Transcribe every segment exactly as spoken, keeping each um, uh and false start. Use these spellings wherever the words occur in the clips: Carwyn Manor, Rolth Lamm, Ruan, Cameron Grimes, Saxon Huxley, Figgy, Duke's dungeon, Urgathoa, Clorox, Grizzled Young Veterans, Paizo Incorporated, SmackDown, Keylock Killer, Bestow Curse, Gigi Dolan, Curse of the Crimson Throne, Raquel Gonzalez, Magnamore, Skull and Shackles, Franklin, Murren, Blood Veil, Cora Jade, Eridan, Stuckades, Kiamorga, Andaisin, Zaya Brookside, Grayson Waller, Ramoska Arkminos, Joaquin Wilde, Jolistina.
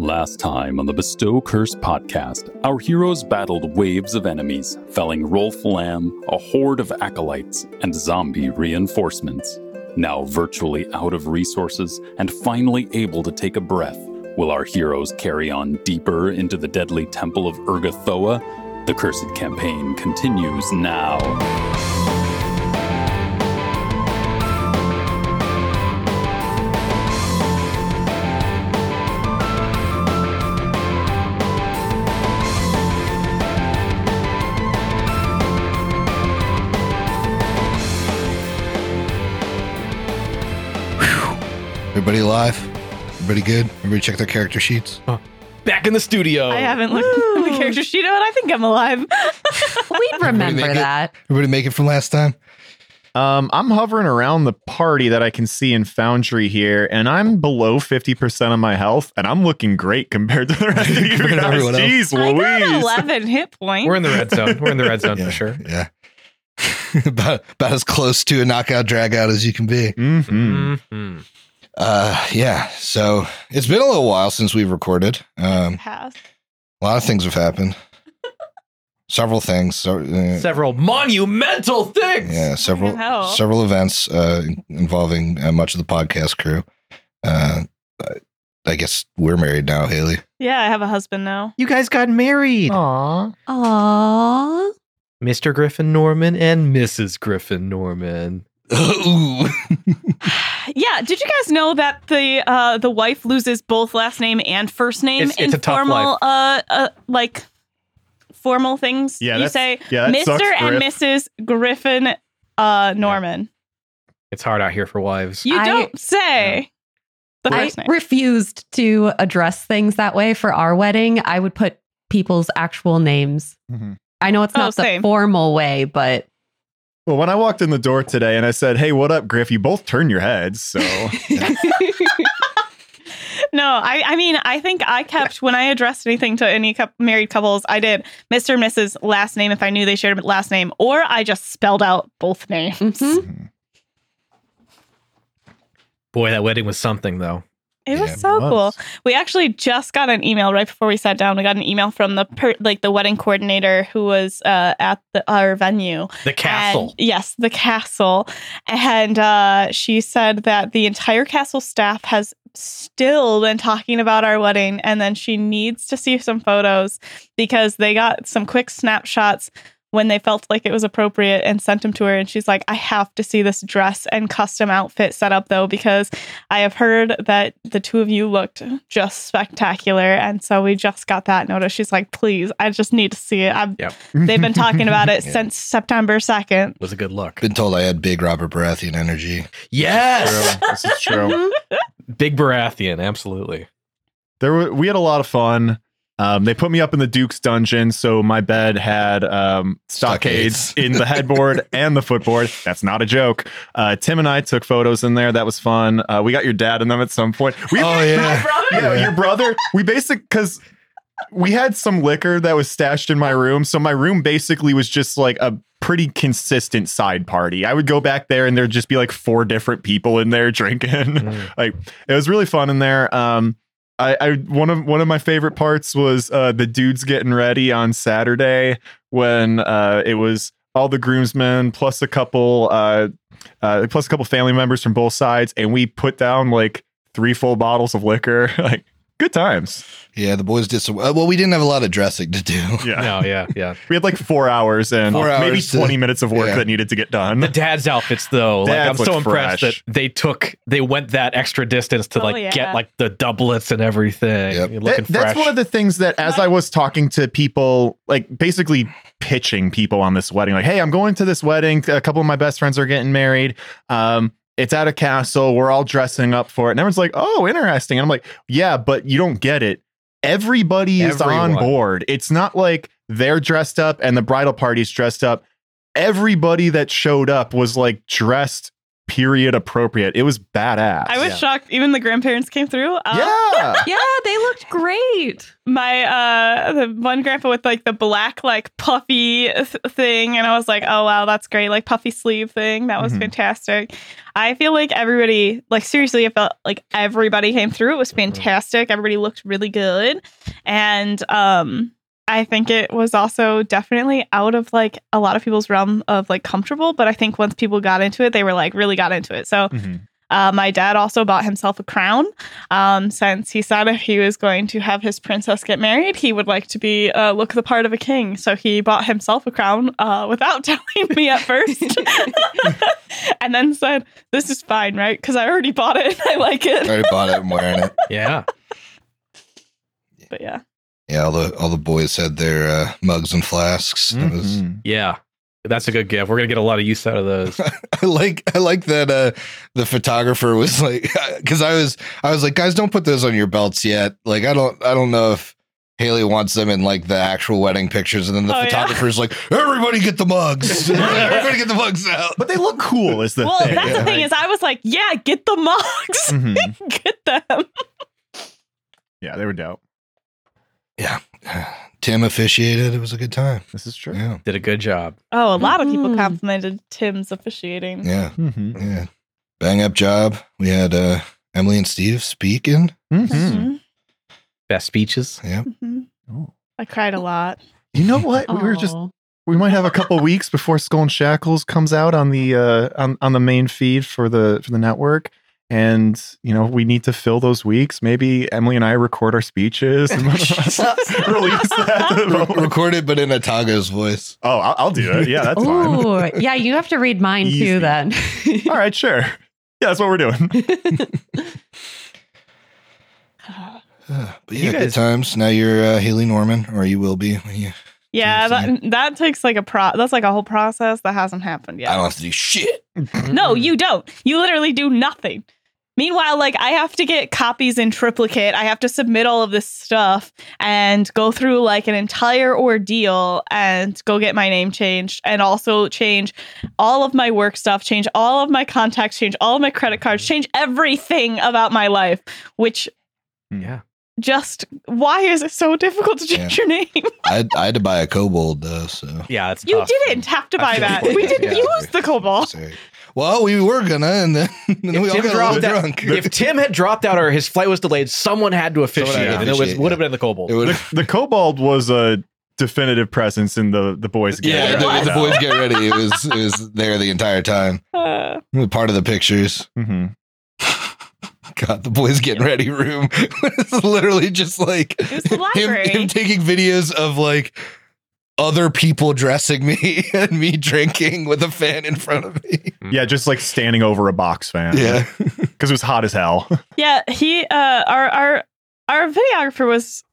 Last time on the Bestow Curse podcast, our heroes battled waves of enemies, felling Rolth Lamm, a horde of acolytes, and zombie reinforcements. Now virtually out of resources and finally able to take a breath, will our heroes carry on deeper into the deadly temple of Urgathoa? The Cursed Campaign continues now. Everybody alive? Everybody good? Everybody check their character sheets? Huh. Back in the studio. I haven't looked Woo. at the character sheet, and I think I'm alive. We remember that. It? Everybody make it from last time? Um, I'm hovering around the party that I can see in Foundry here, and I'm below fifty percent of my health, and I'm looking great compared to the rest of you guys. Jeez Louise. I got eleven hit points. We're in the red zone. We're in the red zone yeah, for sure. Yeah. about, about as close to a knockout, drag out as you can be. Mm-hmm. Mm-hmm. Uh, yeah, so it's been a little while since we've recorded. Um, a lot of things have happened. Several things. So, uh, several monumental things. Yeah, several several events uh, involving uh, much of the podcast crew. Uh, I guess we're married now, Haley. Yeah, I have a husband now. You guys got married. Aww. Aww. Mister Griffin Norman and Missus Griffin Norman. Ooh. Yeah, did you guys know that the uh, the wife loses both last name and first name it's, it's in formal uh, uh like formal things? Yeah, you say yeah, Mister sucks, and Missus Griffin uh, Norman. Yeah. It's hard out here for wives. You I, don't say. Yeah. The first I name. refused to address things that way for our wedding. I would put people's actual names. Mm-hmm. I know it's not oh, the same. formal way, but. Well, when I walked in the door today and I said, "Hey, what up, Griff?" You both turned your heads. So, yeah. no, I, I mean, I think I kept when I addressed anything to any cu- married couples, I did Mister and Missus last name if I knew they shared a last name, or I just spelled out both names. Mm-hmm. Boy, that wedding was something, though. It yeah, was so it was. cool. We actually just got an email right before we sat down. We got an email from the per, like the wedding coordinator who was uh, at the, our venue. The castle. And, yes, the castle. And uh, she said that the entire castle staff has still been talking about our wedding. And then she needs to see some photos because they got some quick snapshots when they felt like it was appropriate and sent them to her. And she's like, I have to see this dress and custom outfit set up, though, because I have heard that the two of you looked just spectacular. And so we just got that notice. She's like, please, I just need to see it. I've, yep. They've been talking about it yeah. since September second. It was a good look. Been told I had big Robert Baratheon energy. Yes! This is true. This is true. Big Baratheon, absolutely. There were, we had a lot of fun. Um, they put me up in the Duke's dungeon, so my bed had um, Stuckades, Stuckades in the headboard and the footboard. That's not a joke. Uh, Tim and I took photos in there. That was fun. Uh, we got your dad in them at some point. We, oh, yeah. My brother? Yeah, yeah. Your brother? We basically... Because we had some liquor that was stashed in my room, so my room basically was just like a pretty consistent side party. I would go back there, and there'd just be like four different people in there drinking. Mm. Like, it was really fun in there. Um... I, I one of one of my favorite parts was uh, the dudes getting ready on Saturday when uh, it was all the groomsmen plus a couple uh, uh, plus a couple family members from both sides, and we put down like three full bottles of liquor. Like good times. Yeah, the boys did some. Uh, well, we didn't have a lot of dressing to do. Yeah, no, yeah, yeah. We had like four hours and four hours maybe twenty to, minutes of work yeah. that needed to get done. The dad's outfits, though, dad's like I'm so impressed fresh. that they took, they went that extra distance to like oh, yeah. get like the doublets and everything. Yep. You're looking that, fresh. That's one of the things that, as I was talking to people, like basically pitching people on this wedding, like, "Hey, I'm going to this wedding. A couple of my best friends are getting married. Um, It's at a castle. We're all dressing up for it." And everyone's like, "Oh, interesting." And I'm like, yeah, but you don't get it. Everybody is Everyone. on board. It's not like they're dressed up and the bridal party's dressed up. Everybody that showed up was like dressed period appropriate. It was badass. I was yeah. shocked. Even the grandparents came through. Um, yeah. yeah, they looked great. My uh, the one grandpa with like the black like puffy th- thing, and I was like, oh wow, that's great. Like puffy sleeve thing. That was mm-hmm. fantastic. I feel like everybody, like seriously, I felt like everybody came through. It was fantastic. Everybody looked really good. And um I think it was also definitely out of like a lot of people's realm of like comfortable. But I think once people got into it, they were like really got into it. So mm-hmm. uh, my dad also bought himself a crown um, since he said if he was going to have his princess get married, he would like to be uh, look the part of a king. So he bought himself a crown uh, without telling me at first and then said, this is fine, right? Because I already bought it. And I like it. I already bought it. I'm wearing it. Yeah. But yeah. Yeah, all the all the boys had their uh, mugs and flasks. Mm-hmm. It was... Yeah, that's a good gift. We're gonna get a lot of use out of those. I like I like that uh, the photographer was like, because I was I was like, guys, don't put those on your belts yet. Like, I don't I don't know if Haley wants them in like the actual wedding pictures, and then the oh, photographer's yeah. like, everybody get the mugs, everybody get the mugs out. But they look cool. Is the well, thing. that's yeah. the thing is, I was like, yeah, get the mugs, mm-hmm. get them. Yeah, they were dope. Yeah. Tim officiated. It was a good time. This is true. Yeah. Did a good job. Oh, a lot of people complimented Tim's officiating. Yeah. Mm-hmm. Yeah. Bang up job. We had uh, Emily and Steve speaking. Mm-hmm. Mm-hmm. Best speeches. Yeah. Mm-hmm. Oh. I cried a lot. You know what? We were just, we might have a couple weeks before Skull and Shackles comes out on the, uh, on, on the main feed for the, for the network. And, you know, we need to fill those weeks. Maybe Emily and I record our speeches and release that. Re- record it, but in Otago's voice. Oh, I'll, I'll do it. Yeah, that's Ooh, fine. Yeah, you have to read mine Easy. too then. All right, sure. Yeah, that's what we're doing. uh, but yeah, guys- good times. Now you're uh, Haley Norman, or you will be when you... Yeah, that that takes like a pro. That's like a whole process that hasn't happened yet. I don't have to do shit. No, you don't. You literally do nothing. Meanwhile, like I have to get copies in triplicate. I have to submit all of this stuff and go through like an entire ordeal and go get my name changed and also change all of my work stuff, change all of my contacts, change all of my credit cards, change everything about my life, which yeah. Just why is it so difficult to change yeah. your name? I, I had to buy a kobold though, so yeah, it's you tough. didn't have to buy that. We didn't yeah. use the kobold. Well, we were gonna, and then, and then we Tim all got dropped a little out, drunk. If Tim had dropped out or his flight was delayed, someone had to officiate, had to officiate and it was, yeah. would have been the kobold. The, the kobold was a definitive presence in the the boys. Get yeah, ready. The, the boys get ready. It was it was there the entire time. Uh, Part of the pictures. Mm-hmm. God, the boys getting ready room. It's literally just like him, him taking videos of like other people dressing me and me drinking with a fan in front of me. Yeah, just like standing over a box fan. Yeah, because it was hot as hell. Yeah, he, uh, our our our videographer was.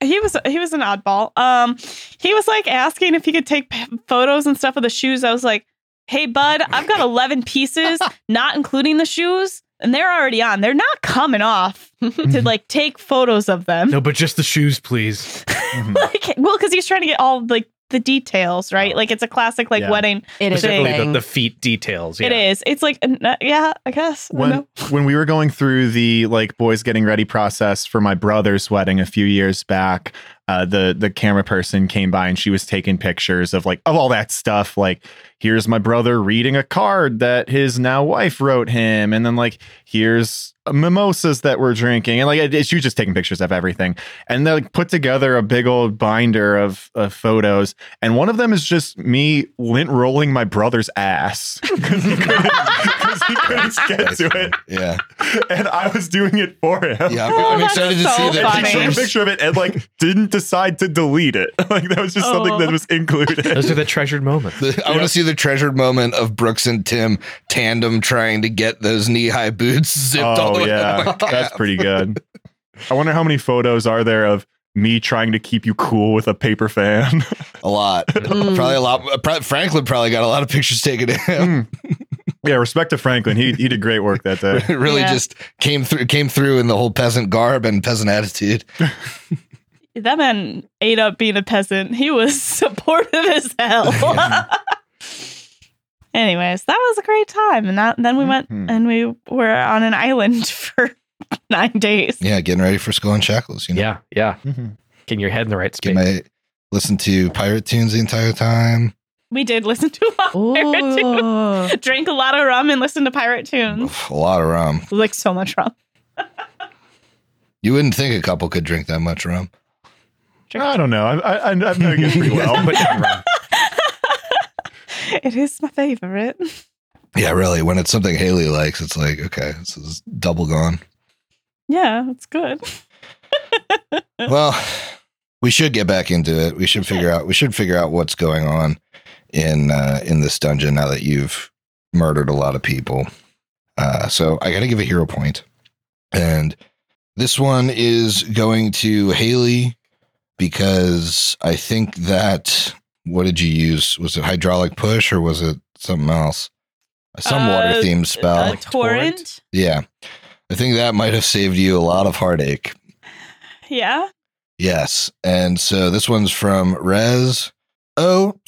He was he was an oddball. Um, he was like asking if he could take photos and stuff of the shoes. I was like, hey, bud, I've got eleven pieces, not including the shoes. And they're already on. They're not coming off to like take photos of them. No, but just the shoes, please. Mm-hmm. like, well, because he's trying to get all like the details, right? Like it's a classic like yeah. wedding. It is the, the feet details. Yeah. It is. It's like uh, yeah, I guess. When I when we were going through the like boys getting ready process for my brother's wedding a few years back, uh, the the camera person came by and she was taking pictures of like of all that stuff, like. Here's my brother reading a card that his now wife wrote him. And then like, here's mimosas that we're drinking. And like, it, it, she was just taking pictures of everything. And they like put together a big old binder of, of photos. And one of them is just me lint rolling my brother's ass. Because he, he couldn't get to it. Yeah. And I was doing it for him. Yeah, I'm, oh, I'm excited so to see that. He took a picture of it and like, didn't decide to delete it. Like that was just oh. something that was included. Those are the treasured moments. The, I yeah. want to see the treasured moment of Brooks and Tim tandem trying to get those knee-high boots zipped oh, all the way yeah. up. That's pretty good. I wonder how many photos are there of me trying to keep you cool with a paper fan. A lot. Mm. Probably a lot. Probably, Franklin probably got a lot of pictures taken of him. Mm. Yeah, respect to Franklin. He he did great work that day. It really yeah. just came through came through in the whole peasant garb and peasant attitude. That man ate up being a peasant. He was supportive as hell. Yeah. Anyways, that was a great time. And that, then we went mm-hmm. and we were on an island for nine days. Yeah, getting ready for Skull and Shackles. You know? Yeah, yeah. Mm-hmm. Getting your head in the right space. Get my, listen to pirate tunes the entire time. We did listen to a lot of pirate tunes. Drank a lot of rum and listened to pirate tunes. Oof, a lot of rum. Like so much rum. You wouldn't think a couple could drink that much rum. Drink. I don't know. I, I, I'm doing it pretty well, but yeah, rum. It is my favorite. Yeah, really. When it's something Haley likes, it's like, okay, this is double gone. Yeah, it's good. Well, we should get back into it. We should figure out. We should figure out what's going on in uh, in this dungeon now that you've murdered a lot of people. Uh, so I got to give a hero point, and this one is going to Haley because I think that. What did you use? Was it hydraulic push or was it something else? Some uh, water themed spell. A torrent? Yeah. I think that might have saved you a lot of heartache. Yeah. Yes. And so this one's from Rez. Oh,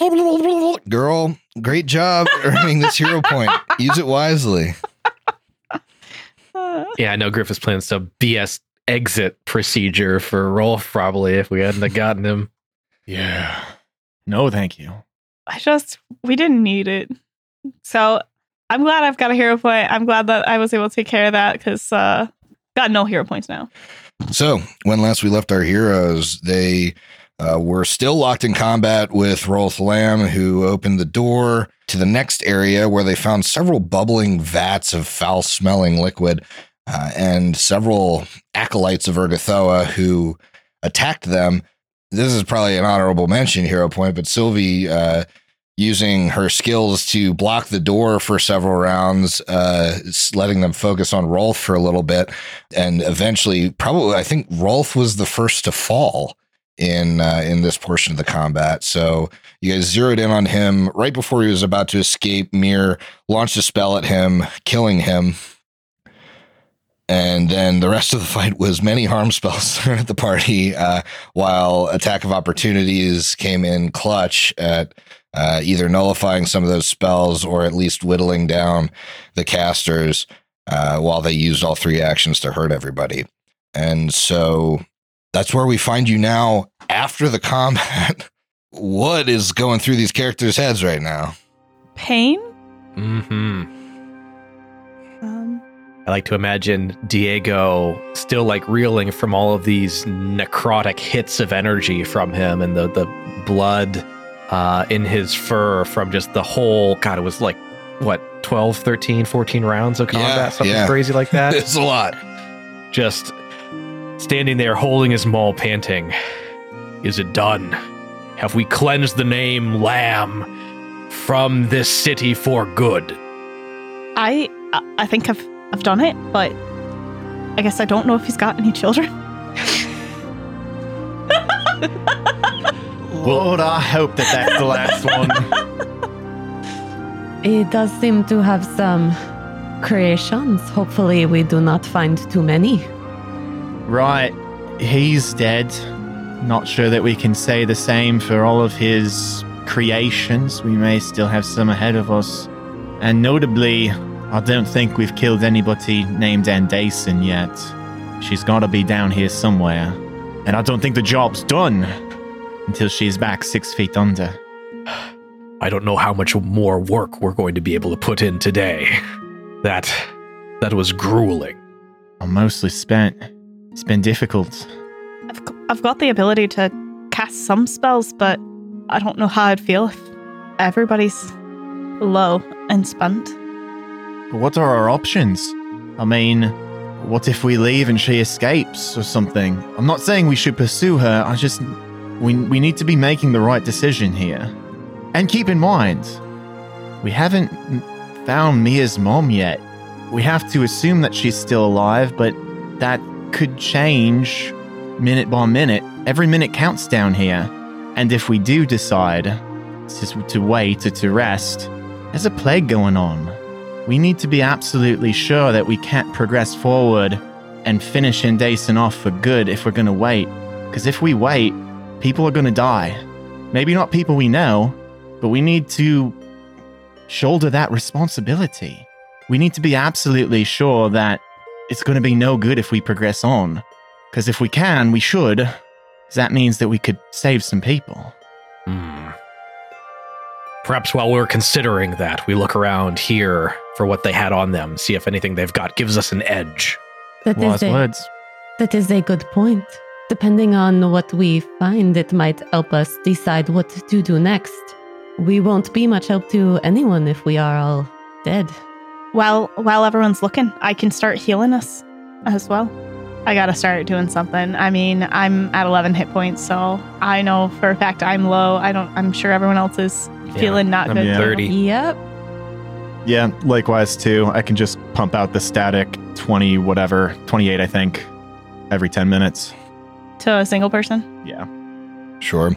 girl, great job earning this hero point. Use it wisely. Yeah, I know Griff is playing some B S exit procedure for Rolf, probably, if we hadn't gotten him. Yeah. No, thank you. I just, we didn't need it. So I'm glad I've got a hero point. I'm glad that I was able to take care of that because uh got no hero points now. So when last we left our heroes, they uh, were still locked in combat with Rolth Lamm, who opened the door to the next area where they found several bubbling vats of foul-smelling liquid uh, and several acolytes of Urgathoa who attacked them. This is probably an honorable mention hero point, but Sylvie, uh, using her skills to block the door for several rounds, uh, letting them focus on Rolf for a little bit. And eventually, probably, I think Rolf was the first to fall in uh, in this portion of the combat. So you guys zeroed in on him right before he was about to escape. Mir launched a spell at him, killing him. And then the rest of the fight was many harm spells thrown at the party, uh, while attack of opportunities came in clutch at uh, either nullifying some of those spells or at least whittling down the casters uh, while they used all three actions to hurt everybody. And so that's where we find you now after the combat. What is going through these characters' heads right now? Pain? Mm-hmm. Um... I like to imagine Diego still like reeling from all of these necrotic hits of energy from him and the, the blood uh, in his fur from just the whole, God, it was like, what, twelve, thirteen, fourteen rounds of combat, yeah, something yeah. crazy like that. It's a lot. Just standing there holding his maul, panting. Is it done? Have we cleansed the name Lamb from this city for good? I, I think I've... I've done it, but I guess I don't know if he's got any children. Lord, I hope that that's the last one. He does seem to have some creations. Hopefully we do not find too many. Right. He's dead. Not sure that we can say the same for all of his creations. We may still have some ahead of us. And notably... I don't think we've killed anybody named Andaisin yet. She's got to be down here somewhere. And I don't think the job's done until she's back six feet under. I don't know how much more work we're going to be able to put in today. That... that was grueling. I'm mostly spent. It's been difficult. I've, I've got the ability to cast some spells, but I don't know how I'd feel if everybody's low and spent. But what are our options? I mean, what if we leave and she escapes or something? I'm not saying we should pursue her. I just... We, we need to be making the right decision here. And keep in mind, we haven't found Mia's mom yet. We have to assume that she's still alive, but that could change minute by minute. Every minute counts down here. And if we do decide to, to wait or to rest, there's a plague going on. We need to be absolutely sure that we can't progress forward and finish Andaisin off for good if we're going to wait. Because if we wait, people are going to die. Maybe not people we know, but we need to shoulder that responsibility. We need to be absolutely sure that it's going to be no good if we progress on. Because if we can, we should. Because that means that we could save some people. Hmm. Perhaps while we're considering that, we look around here for what they had on them, see if anything they've got gives us an edge. That is a, words. That is a good point. Depending on what we find, it might help us decide what to do next. We won't be much help to anyone if we are all dead. Well, while everyone's looking, I can start healing us as well. I gotta start doing something. I mean, I'm at eleven hit points, so I know for a fact I'm low. I don't. I'm sure everyone else is yeah, feeling not I'm good. Yeah. thirty. Yep. Yeah, likewise too. I can just pump out the static twenty whatever, twenty-eight I think, every ten minutes. To a single person? Yeah. Sure.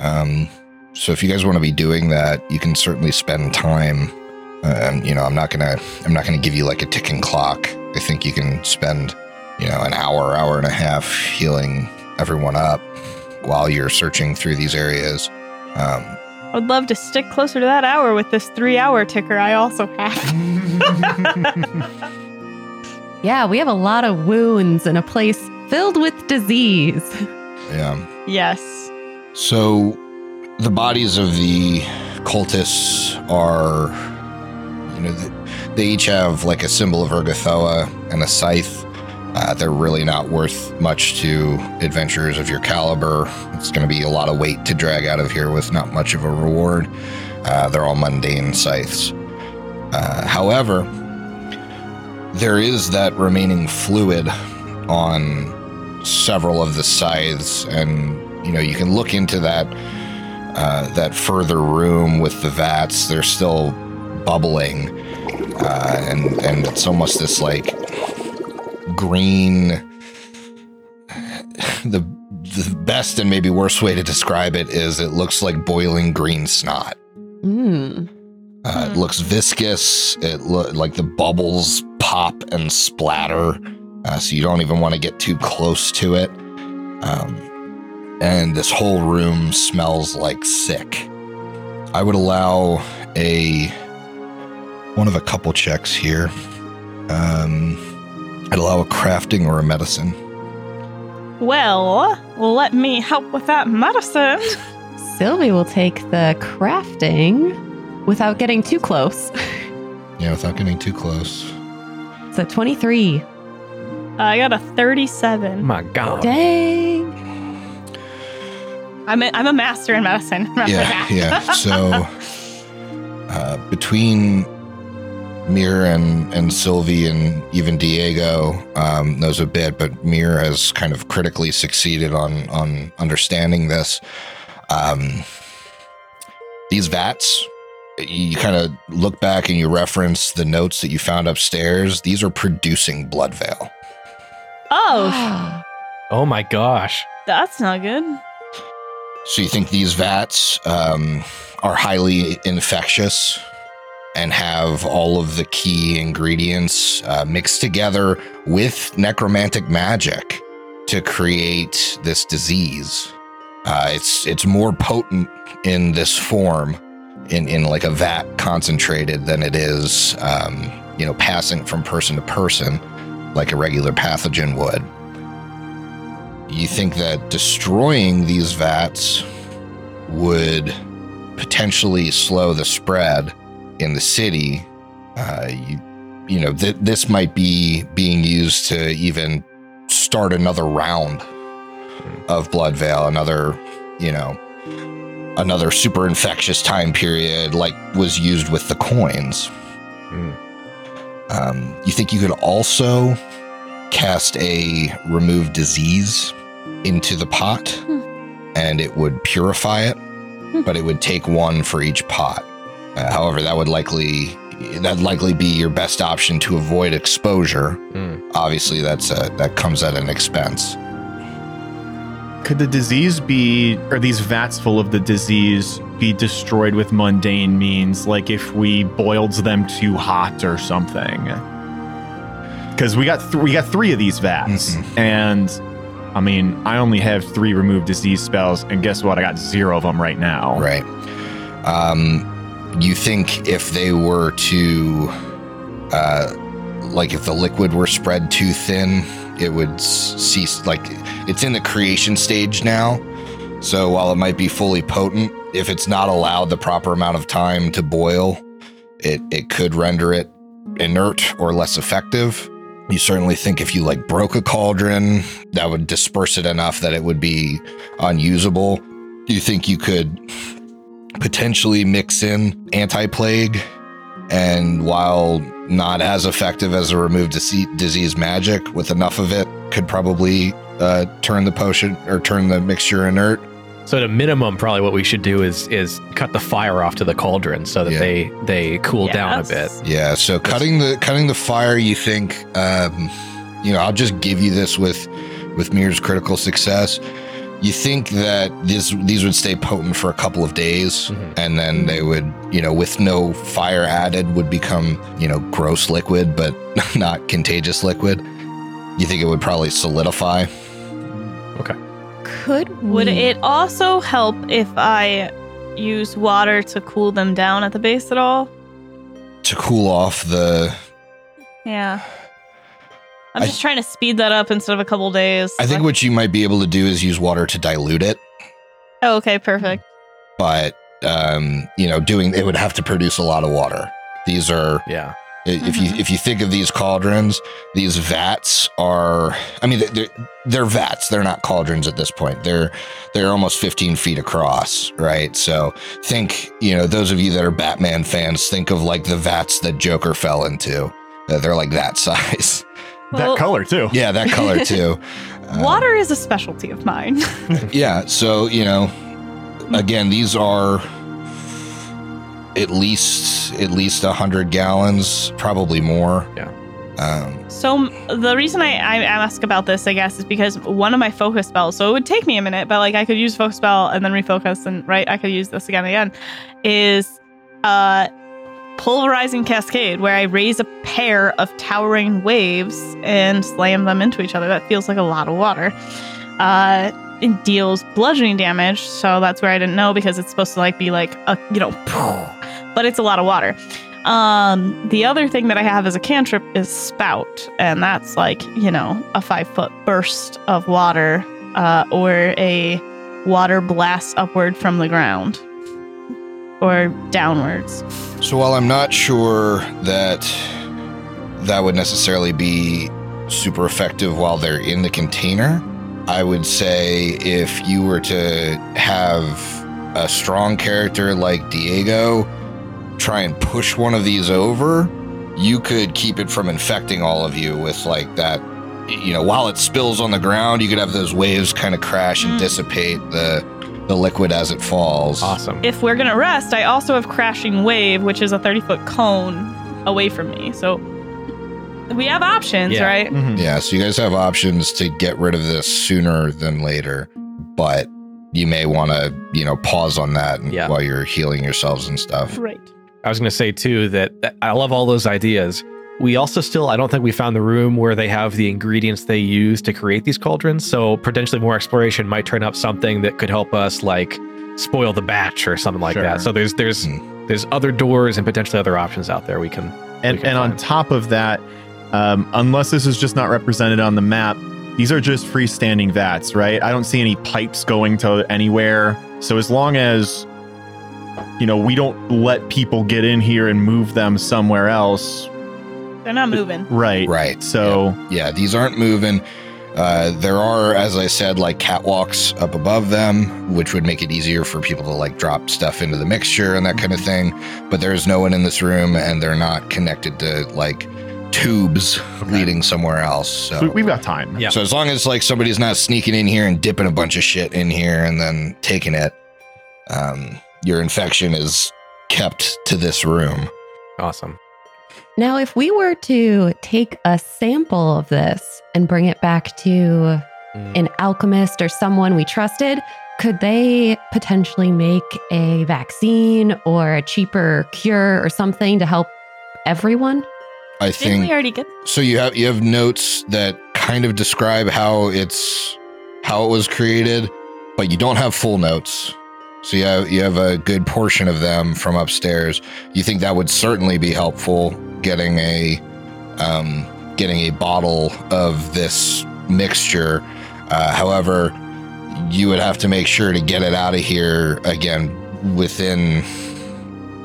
Um, so if you guys want to be doing that, you can certainly spend time. Um, you know, I'm not gonna. I'm not gonna give you like a ticking clock. I think you can spend, you know, an hour, hour and a half healing everyone up while you're searching through these areas. Um, I would love to stick closer to that hour with this three-hour ticker I also have. Yeah, we have a lot of wounds in a place filled with disease. Yeah. Yes. So the bodies of the cultists are, you know, they each have like a symbol of Urgathoa and a scythe. Uh, they're really not worth much to adventurers of your caliber. It's going to be a lot of weight to drag out of here with not much of a reward. Uh, they're all mundane scythes. Uh, however, there is that remaining fluid on several of the scythes, and you know you can look into that uh, that further room with the vats. They're still bubbling, uh, and and it's almost this like. Green, the the best and maybe worst way to describe it is it looks like boiling green snot. Mm. Uh, mm. It looks viscous. It look like the bubbles pop and splatter, uh, so you don't even want to get too close to it. Um, and this whole room smells like sick. I would allow a one of a couple checks here. Um. I'd allow a crafting or a medicine. Well, let me help with that medicine. Sylvie will take the crafting without getting too close. Yeah, without getting too close. So twenty-three. I got a thirty-seven. My God. Dang. I'm a, I'm a master in medicine. Yeah, yeah. So uh, between... Mir and, and Sylvie and even Diego um, knows a bit, but Mir has kind of critically succeeded on on understanding this. Um, these vats, you kind of look back and you reference the notes that you found upstairs. These are producing blood veil. Oh. Oh my gosh. That's not good. So you think these vats um, are highly infectious? And have all of the key ingredients uh, mixed together with necromantic magic to create this disease. Uh, it's it's more potent in this form, in, in like a vat concentrated, than it is, um, you know, passing from person to person like a regular pathogen would. You think that destroying these vats would potentially slow the spread in the city, uh, you, you know, th- this might be being used to even start another round of blood veil, another, you know, another super infectious time period like was used with the coins. Mm. Um, you think you could also cast a remove disease into the pot mm. and it would purify it, mm. but it would take one for each pot. Uh, however, that would likely that'd likely be your best option to avoid exposure. Mm. Obviously, that's a, that comes at an expense. Could the disease be, or these vats full of the disease, be destroyed with mundane means, like if we boiled them too hot or something? Because we got th- we got three of these vats, mm-hmm. and I mean, I only have three remove disease spells, and guess what? I got zero of them right now. Right. Um. you think if they were to, uh, like if the liquid were spread too thin, it would cease, like it's in the creation stage now. So while it might be fully potent, if it's not allowed the proper amount of time to boil, it, it could render it inert or less effective. You certainly think if you like broke a cauldron, that would disperse it enough that it would be unusable. You think you could potentially mix in anti-plague, and while not as effective as a remove disease magic, with enough of it could probably uh, turn the potion or turn the mixture inert. So at a minimum, probably what we should do is is cut the fire off to the cauldron so that yeah. they they cool yes. down a bit. Yeah. So cutting the cutting the fire, you think, um, you know, I'll just give you this with with Mir's critical success. You think that this, these would stay potent for a couple of days, mm-hmm. and then they would, you know, with no fire added, would become, you know, gross liquid, but not contagious liquid. You think it would probably solidify. Okay. Could Would we... it also help if I use water to cool them down at the base at all? To cool off the... Yeah. I'm I just th- trying to speed that up instead of a couple days. I think what you might be able to do is use water to dilute it. Oh, okay, perfect. But, um, you know, doing it would have to produce a lot of water. These are... Yeah. If mm-hmm. you if you think of these cauldrons, these vats are, I mean, they're, they're vats. They're not cauldrons at this point. They're they're almost fifteen feet across, right? So think, you know, those of you that are Batman fans, think of like the vats that Joker fell into. Uh, they're like that size. Well, that color, too. Yeah, that color, too. Uh, water is a specialty of mine. Yeah. So, you know, again, these are... At least, at least a hundred gallons, probably more. Yeah. Um, so the reason I, I ask about this, I guess, is because one of my focus spells. So it would take me a minute, but like I could use focus spell and then refocus, and right, I could use this again and again. Is uh, pulverizing cascade, where I raise a pair of towering waves and slam them into each other. That feels like a lot of water. Uh, it deals bludgeoning damage, so that's where I didn't know, because it's supposed to like be like a, you know. But it's a lot of water. Um, the other thing that I have as a cantrip is spout. And that's like, you know, a five foot burst of water uh, or a water blast upward from the ground or downwards. So while I'm not sure that that would necessarily be super effective while they're in the container, I would say if you were to have a strong character like Diego try and push one of these over, you could keep it from infecting all of you with like that, you know, while it spills on the ground, you could have those waves kind of crash mm. and dissipate the the liquid as it falls. Awesome. If we're gonna rest, I also have crashing wave, which is a thirty foot cone away from me, so we have options. Yeah. Right. Mm-hmm. Yeah, so you guys have options to get rid of this sooner than later, but you may want to, you know, pause on that yeah. while you're healing yourselves and stuff. Right. I was going to say, too, that, that I love all those ideas. We also still, I don't think we found the room where they have the ingredients they use to create these cauldrons. So potentially more exploration might turn up something that could help us, like, spoil the batch or something like sure. that. So there's there's mm. there's other doors and potentially other options out there we can. And, we can and on top of that, um, unless this is just not represented on the map, these are just freestanding vats, right? I don't see any pipes going to anywhere. So as long as... You know, we don't let people get in here and move them somewhere else. They're not moving. Right. Right. So. Yeah, yeah, these aren't moving. Uh, there are, as I said, like catwalks up above them, which would make it easier for people to like drop stuff into the mixture and that kind of thing. But there is no one in this room, and they're not connected to like tubes okay. leading somewhere else. So. so we've got time. Yeah. So as long as like somebody's not sneaking in here and dipping a bunch of shit in here and then taking it. Um. Your infection is kept to this room. Awesome. Now, if we were to take a sample of this and bring it back to mm. an alchemist or someone we trusted, could they potentially make a vaccine or a cheaper cure or something to help everyone? I think Didn't we already get. So you have you have notes that kind of describe how it's how it was created, but you don't have full notes. So you have, you have a good portion of them from upstairs. You think that would certainly be helpful, getting a um, getting a bottle of this mixture. Uh, however, you would have to make sure to get it out of here again within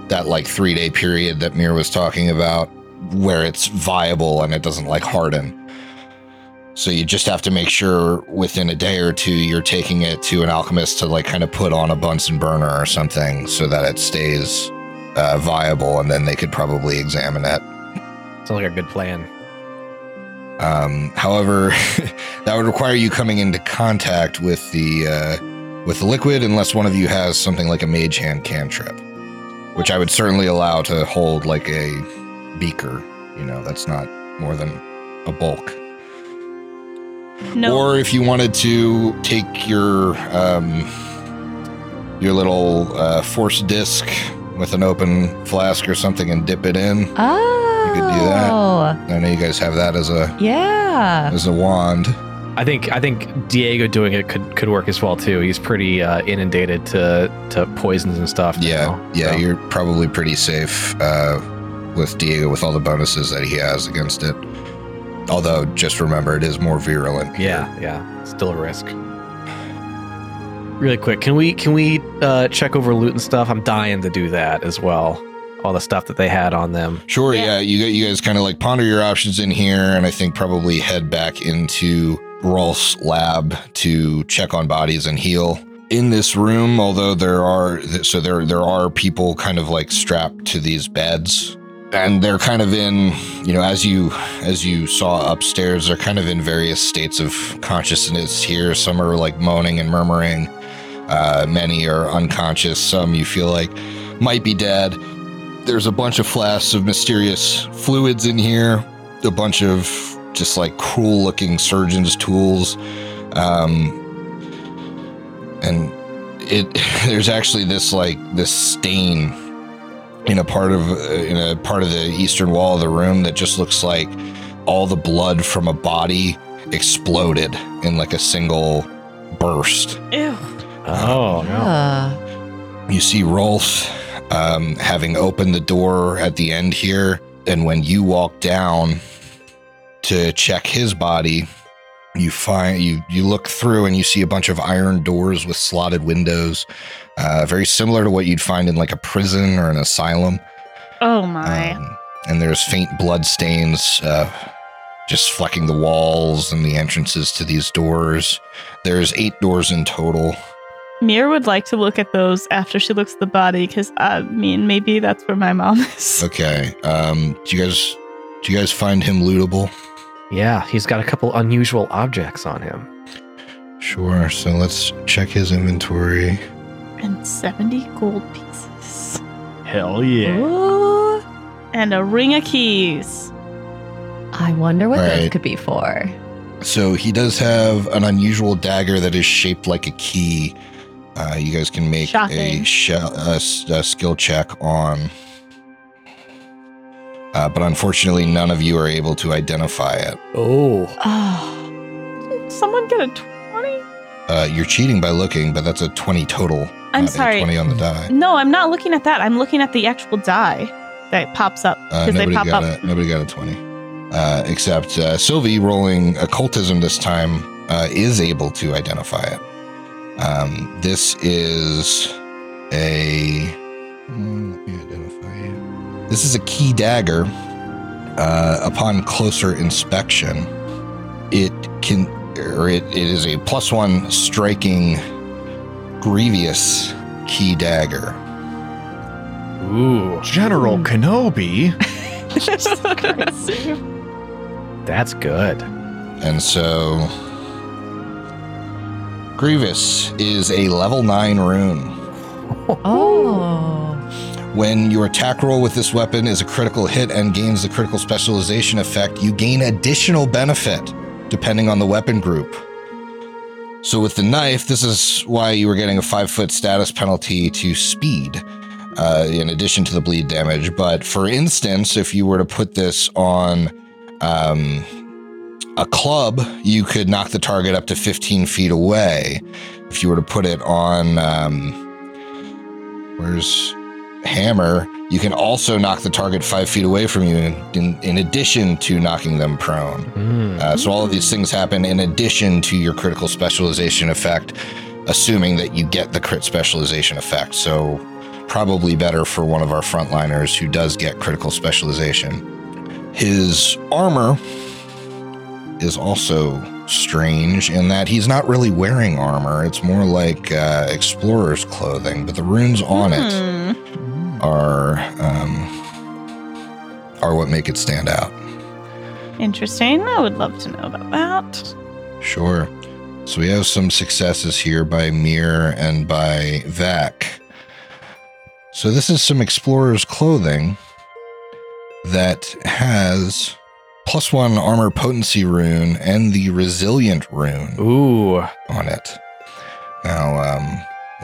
that like three day period that Mir was talking about, where it's viable and it doesn't like harden. So you just have to make sure within a day or two you're taking it to an alchemist to like kind of put on a Bunsen burner or something so that it stays uh, viable, and then they could probably examine it. Sounds like a good plan. Um, however, that would require you coming into contact with the uh, with the liquid, unless one of you has something like a mage hand cantrip, which I would certainly allow to hold like a beaker. You know, that's not more than a bulk. No. Or if you wanted to take your um, your little uh, force disc with an open flask or something and dip it in, oh, you could do that. I know you guys have that as a yeah as a wand. I think I think Diego doing it could, could work as well too. He's pretty uh, inundated to to poisons and stuff. Yeah, now, yeah, so. You're probably pretty safe uh, with Diego with all the bonuses that he has against it. Although, just remember, it is more virulent. Yeah, here. yeah, still a risk. Really quick, can we can we uh, check over loot and stuff? I'm dying to do that as well. All the stuff that they had on them. Sure, yeah. yeah you you guys kind of like ponder your options in here, and I think probably head back into Rolf's lab to check on bodies and heal. In this room, although there are so there there are people kind of like strapped to these beds. And they're kind of in, you know, as you as you saw upstairs, they're kind of in various states of consciousness here. Some are like moaning and murmuring. Uh, many are unconscious. Some you feel like might be dead. There's a bunch of flasks of mysterious fluids in here. A bunch of just like cruel looking surgeon's tools. Um, and it there's actually this like this stain in a part of in a part of the eastern wall of the room that just looks like all the blood from a body exploded in like a single burst. Ew. Oh, um, no. You see Rolth um, having opened the door at the end here, and when you walk down to check his body, you find you you look through and you see a bunch of iron doors with slotted windows, uh, very similar to what you'd find in like a prison or an asylum. Oh my! Um, and there's faint blood stains, uh, just flecking the walls and the entrances to these doors. There's eight doors in total. Mir would like to look at those after she looks at the body, because I mean, maybe that's where my mom is. Okay. Um, do you guys do you guys find him lootable? Yeah, he's got a couple unusual objects on him. Sure, so let's check his inventory. And seventy gold pieces. Hell yeah. Ooh, and a ring of keys. I wonder what right. those could be for. So he does have an unusual dagger that is shaped like a key. Uh, you guys can make a, sh- a, a skill check on... Uh, but unfortunately, none of you are able to identify it. Oh. Oh. Did someone get a twenty? Uh, you're cheating by looking, but that's a twenty total. I'm sorry. twenty on the die. No, I'm not looking at that. I'm looking at the actual die that pops up. Uh, nobody, they pop got up. A, nobody got a twenty. Uh, except uh, Sylvie, rolling occultism this time, uh, is able to identify it. Um, this is a... Mm, let me identify it. This is a key dagger. Uh, upon closer inspection, it can, or it, it is a plus one striking, grievous key dagger. Ooh, General mm. Kenobi. That's good. And so, grievous is a level nine rune. Oh. When your attack roll with this weapon is a critical hit and gains the critical specialization effect, you gain additional benefit depending on the weapon group. So with the knife, this is why you were getting a five-foot status penalty to speed uh, in addition to the bleed damage. But for instance, if you were to put this on um, a club, you could knock the target up to fifteen feet away. If you were to put it on... Um, Where's hammer? You can also knock the target five feet away from you in, in, in addition to knocking them prone. Mm. Uh, so all of these things happen in addition to your critical specialization effect, assuming that you get the crit specialization effect. So probably better for one of our frontliners who does get critical specialization. His armor is also strange in that he's not really wearing armor. It's more like uh, explorer's clothing, but the runes on mm. it are um, are what make it stand out. Interesting. I would love to know about that. Sure. So we have some successes here by Mir and by Vec. So this is some explorer's clothing that has plus one armor potency rune and the resilient rune Ooh. on it. Now, um,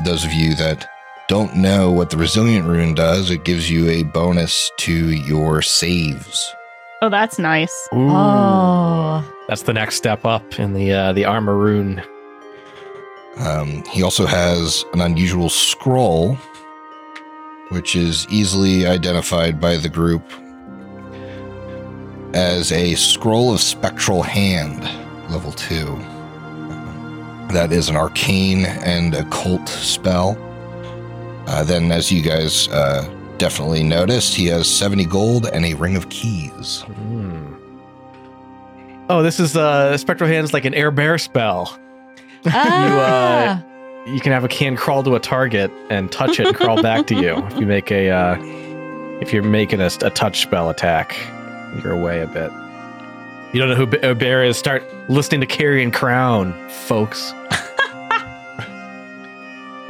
those of you that don't know what the resilient rune does, it gives you a bonus to your saves. Oh, that's nice. Ooh. Oh, that's the next step up in the uh, the armor rune. Um, he also has an unusual scroll, which is easily identified by the group as a scroll of spectral hand, level two. That is an arcane and occult spell. Uh, then, as you guys uh, definitely noticed, he has seventy gold and a ring of keys. Mm. Oh, this is uh, Spectral Hand's like an Air Bear spell. Ah. you, uh, you can have a can crawl to a target and touch it and crawl back to you. If you make a, uh, if you're making a, a touch spell attack, you're away a bit. You don't know who Air Bear is? Start listening to Carrion Crown, folks.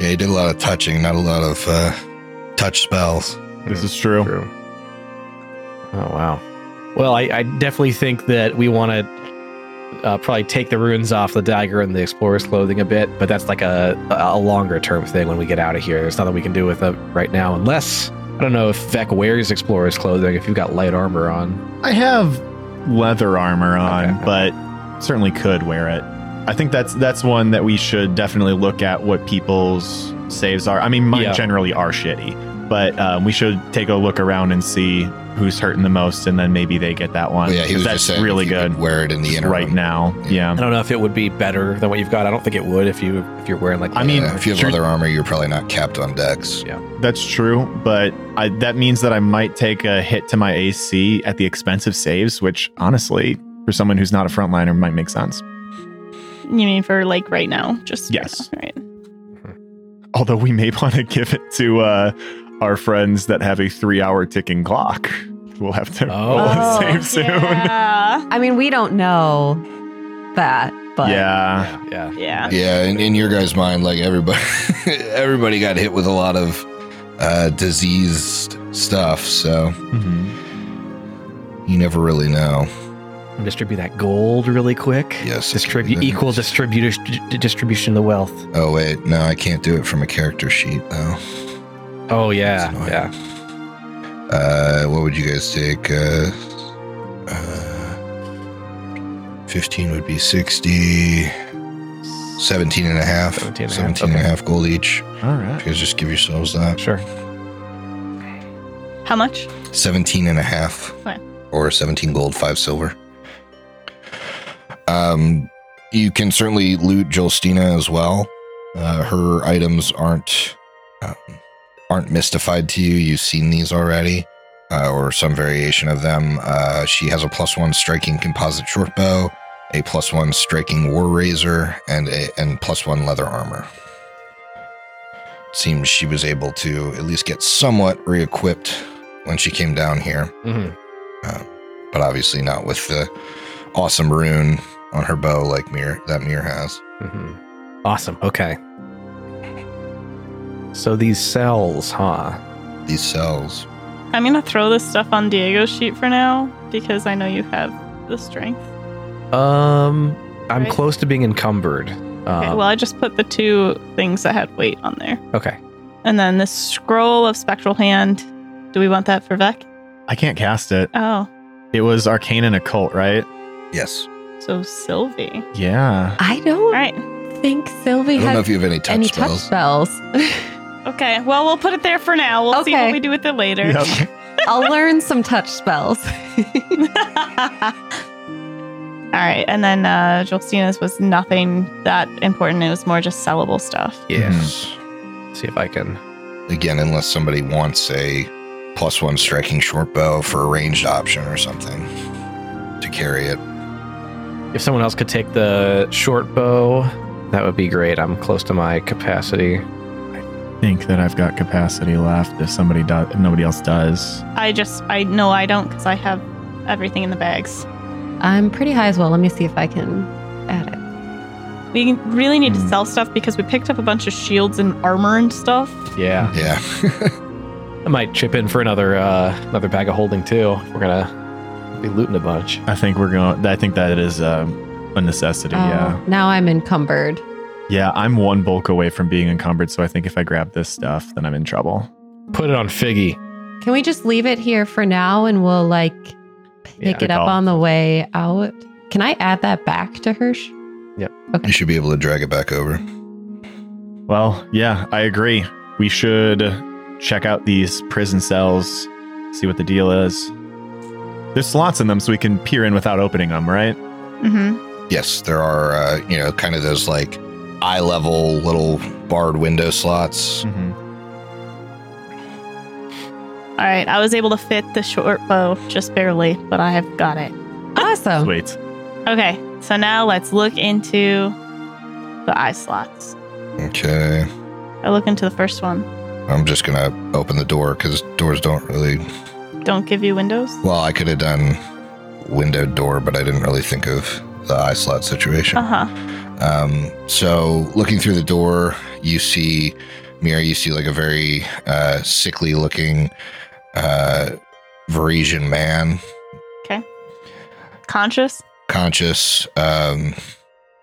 Yeah, he did a lot of touching, not a lot of uh, touch spells. This is true. true. Oh, wow. Well, I, I definitely think that we want to uh, probably take the runes off the dagger and the explorer's clothing a bit, but that's like a, a longer-term thing when we get out of here. There's nothing we can do with it right now, unless, I don't know if Vec wears explorer's clothing, if you've got light armor on. I have leather armor on, okay. But certainly could wear it. I think that's that's one that we should definitely look at what people's saves are. I mean, mine yeah. generally are shitty, but um, we should take a look around and see who's hurting the most, and then maybe they get that one. Well, yeah, he was that's just really good. Wear it in the interim. Right now. Yeah. yeah, I don't know if it would be better than what you've got. I don't think it would if you if you're wearing like. I mean, yeah, if you have leather armor, you're probably not capped on dex. Yeah, that's true, but I, that means that I might take a hit to my A C at the expense of saves, which honestly, for someone who's not a frontliner, might make sense. You mean for like right now? Just yes. Right now, right? Although we may want to give it to uh, our friends that have a three-hour ticking clock. We'll have to oh. roll a save soon. Yeah. I mean, we don't know that, but yeah, yeah, yeah. Yeah. In, in your guys' mind, like everybody, everybody got hit with a lot of uh, diseased stuff, so mm-hmm. you never really know. Distribute that gold really quick. Yes. Distribute equal distribution d- distribution of the wealth. Oh wait, no, I can't do it from a character sheet though. Oh yeah, yeah. Uh, what would you guys take? Uh, uh, fifteen would be sixty. Seventeen and a half. Seventeen and a half, seventeen okay. and a half gold each. All right. You guys just give yourselves that. Sure. How much? Seventeen and a half. What? Or seventeen gold, five silver. Um, you can certainly loot Jolistina as well. Uh, her items aren't um, aren't mystified to you. You've seen these already, uh, or some variation of them. Uh, she has a plus one striking composite shortbow, a plus one striking war razor, and a and plus one leather armor. Seems she was able to at least get somewhat re-equipped when she came down here, mm-hmm. uh, but obviously not with the awesome rune on her bow like Mir that Mir has. Mm-hmm. Awesome. Okay. So these cells, huh? These cells. I'm gonna throw this stuff on Diego's sheet for now because I know you have the strength. Um, I'm right? close to being encumbered. Um, okay, well, I just put the two things that had weight on there. Okay. And then this scroll of spectral hand. Do we want that for Vec? I can't cast it. Oh. It was arcane and occult, right? Yes. So Sylvie. Yeah. I don't right. think Sylvie I don't has know if you have any touch any spells. Touch spells. Okay, well, we'll put it there for now. We'll okay. see what we do with it later. Yep. I'll learn some touch spells. All right, and then uh, Jolstina's was nothing that important. It was more just sellable stuff. Yes. Mm-hmm. See if I can. Again, unless somebody wants a plus one striking short bow for a ranged option or something to carry it. If someone else could take the short bow, that would be great. I'm close to my capacity. I think that I've got capacity left if somebody does, if nobody else does. I just, I no, I don't because I have everything in the bags. I'm pretty high as well. Let me see if I can add it. We really need mm. to sell stuff because we picked up a bunch of shields and armor and stuff. Yeah. Yeah. I might chip in for another uh, another bag of holding too. We're gonna be looting a bunch. I think we're going. I think that is uh, a necessity. Um, yeah. Now I'm encumbered. Yeah, I'm one bulk away from being encumbered. So I think if I grab this stuff, then I'm in trouble. Put it on Figgy. Can we just leave it here for now, and we'll like. Pick yeah, it up on the way out. Can I add that back to Hirsch? Yep. Okay. You should be able to drag it back over. Well, yeah, I agree. We should check out these prison cells, see what the deal is. There's slots in them so we can peer in without opening them, right? Mm-hmm. Yes, there are, uh, you know, kind of those like eye level little barred window slots. Mm-hmm. All right, I was able to fit the short bow just barely, but I have got it. Awesome. Sweet. Okay, so now let's look into the eye slots. Okay. I look into the first one. I'm just going to open the door because doors don't really... Don't give you windows? Well, I could have done window door, but I didn't really think of the eye slot situation. Uh-huh. Um, so looking through the door, you see... Mir, you see like a very uh, sickly looking uh, Varisian man. Okay. Conscious? Conscious. Um,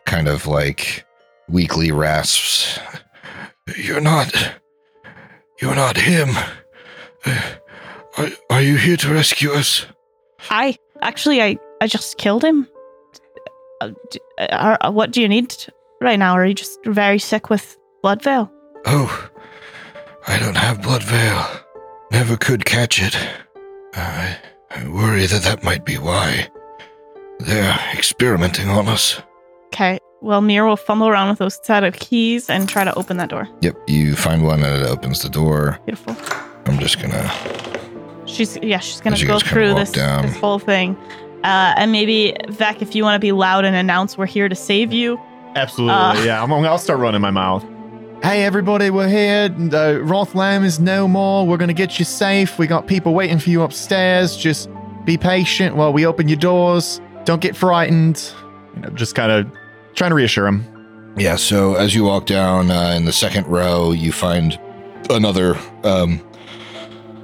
kind of like weakly rasps. You're not. You're not him. Uh, are, are you here to rescue us? I. Actually, I, I just killed him. Uh, d- uh, what do you need right now? Are you just very sick with blood veil? Oh, I don't have blood veil. Never could catch it. I, I worry that that might be why they're experimenting on us. Okay, well, Mir will fumble around with those set of keys and try to open that door. Yep, you find one and it opens the door. Beautiful. I'm just gonna... She's Yeah, she's gonna go through this, this whole thing. Uh, and maybe, Vec, if you want to be loud and announce we're here to save you. Absolutely, uh, yeah. I'm, I'll start running my mouth. Hey everybody, we're here. Uh, Rolth Lamm is no more. We're going to get you safe. We got people waiting for you upstairs. Just be patient while we open your doors. Don't get frightened. You know, just kind of trying to reassure them. Yeah, so as you walk down uh, in the second row, you find another um,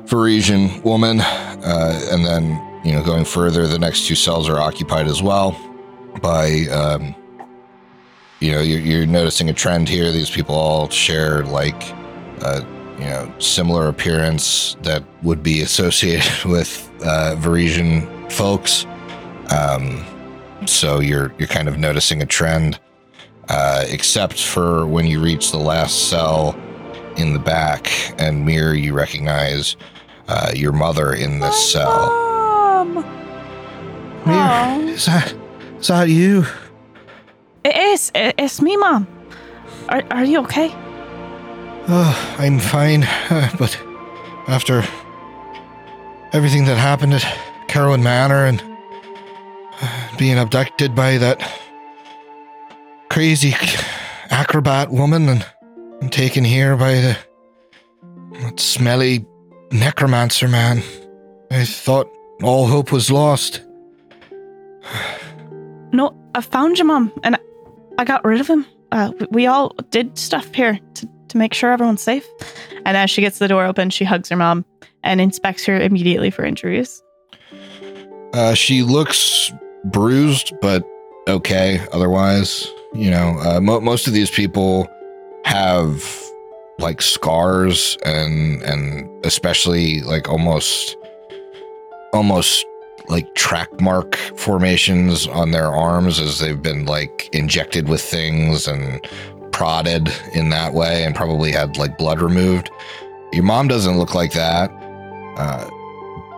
Varisian woman. Uh, and then, you know, going further, the next two cells are occupied as well by... Um, You know, you're, you're noticing a trend here. These people all share, like, uh, you know, similar appearance that would be associated with uh, Varisian folks. Um, so you're you're kind of noticing a trend, uh, except for when you reach the last cell in the back. And Mir, you recognize uh, your mother in this My cell. Mom! Mir, is that, is that you? It is. It's me, Mom. Are Are you okay? Oh, I'm fine. Uh, but after everything that happened at Carwyn Manor and uh, being abducted by that crazy acrobat woman and, and taken here by the that smelly necromancer man, I thought all hope was lost. No, I found you, Mom, and. I- I got rid of him. Uh, we all did stuff here to, to make sure everyone's safe. And as she gets the door open, she hugs her mom and inspects her immediately for injuries. Uh, she looks bruised, but okay. Otherwise, you know, uh, mo- most of these people have like scars and and especially like almost almost. like track mark formations on their arms as they've been like injected with things and prodded in that way and probably had like blood removed. Your mom doesn't look like that, uh,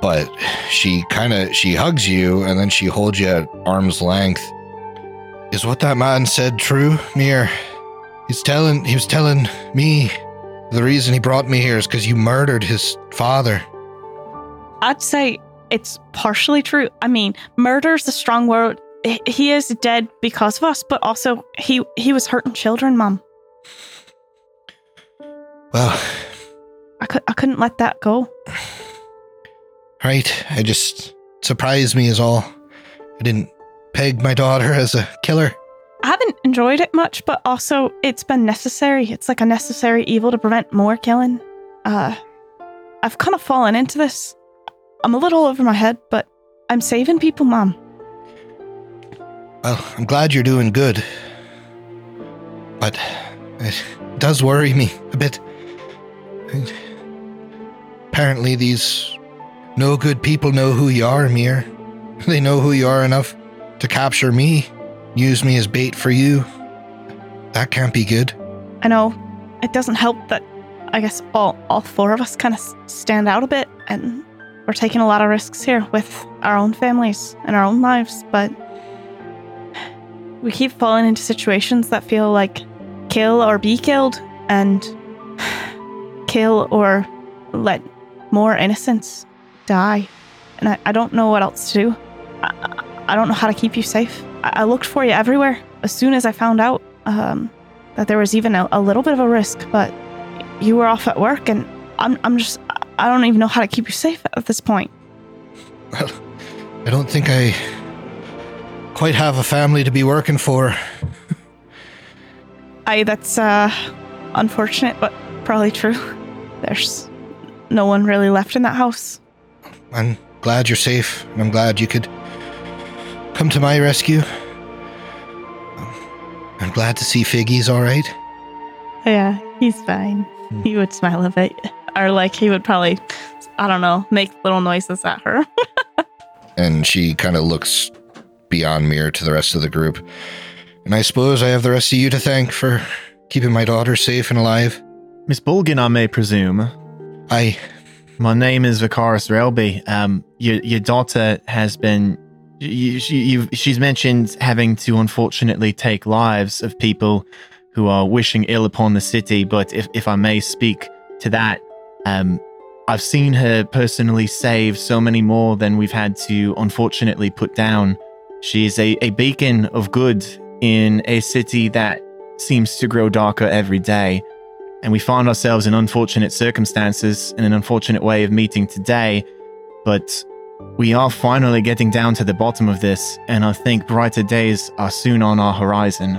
but she kind of, she hugs you and then she holds you at arm's length. Is what that man said true, Mir? He's telling, he was telling me the reason he brought me here is because you murdered his father. I'd say it's partially true. I mean, murder is a strong word. He is dead because of us, but also he, he was hurting children, Mom. Well, I, cu- I couldn't let that go. Right. I just, surprised me is all. I didn't peg my daughter as a killer. I haven't enjoyed it much, but also it's been necessary. It's like a necessary evil to prevent more killing. Uh, I've kind of fallen into this. I'm a little over my head, but I'm saving people, Mom. Well, I'm glad you're doing good. But it does worry me a bit. And apparently these no good people know who you are, Mir. They know who you are enough to capture me, use me as bait for you. That can't be good. I know. It doesn't help that I guess all, all four of us kind of stand out a bit, and we're taking a lot of risks here with our own families and our own lives, but we keep falling into situations that feel like kill or be killed, and kill or let more innocents die. And I, I don't know what else to do. I, I don't know how to keep you safe. I, I looked for you everywhere as soon as I found out um, that there was even a, a little bit of a risk, but you were off at work, and I'm, I'm just, I don't even know how to keep you safe at this point. Well, I don't think I quite have a family to be working for. Aye, that's uh, unfortunate, but probably true. There's no one really left in that house. I'm glad you're safe, and I'm glad you could come to my rescue. I'm glad to see Figgy's all right. Yeah, he's fine. Hmm. He would smile a bit, or like he would probably, I don't know, make little noises at her. And she kind of looks beyond Mir to the rest of the group. And I suppose I have the rest of you to thank for keeping my daughter safe and alive. Miss Bulgin, I may presume. Aye. My name is Vicarus Relby. Um, your, your daughter has been... You, she, you've, she's mentioned having to unfortunately take lives of people who are wishing ill upon the city, but if, if I may speak to that, um, I've seen her personally save so many more than we've had to unfortunately put down. She is a, a beacon of good in a city that seems to grow darker every day. And we find ourselves in unfortunate circumstances and an unfortunate way of meeting today. But we are finally getting down to the bottom of this. And I think brighter days are soon on our horizon.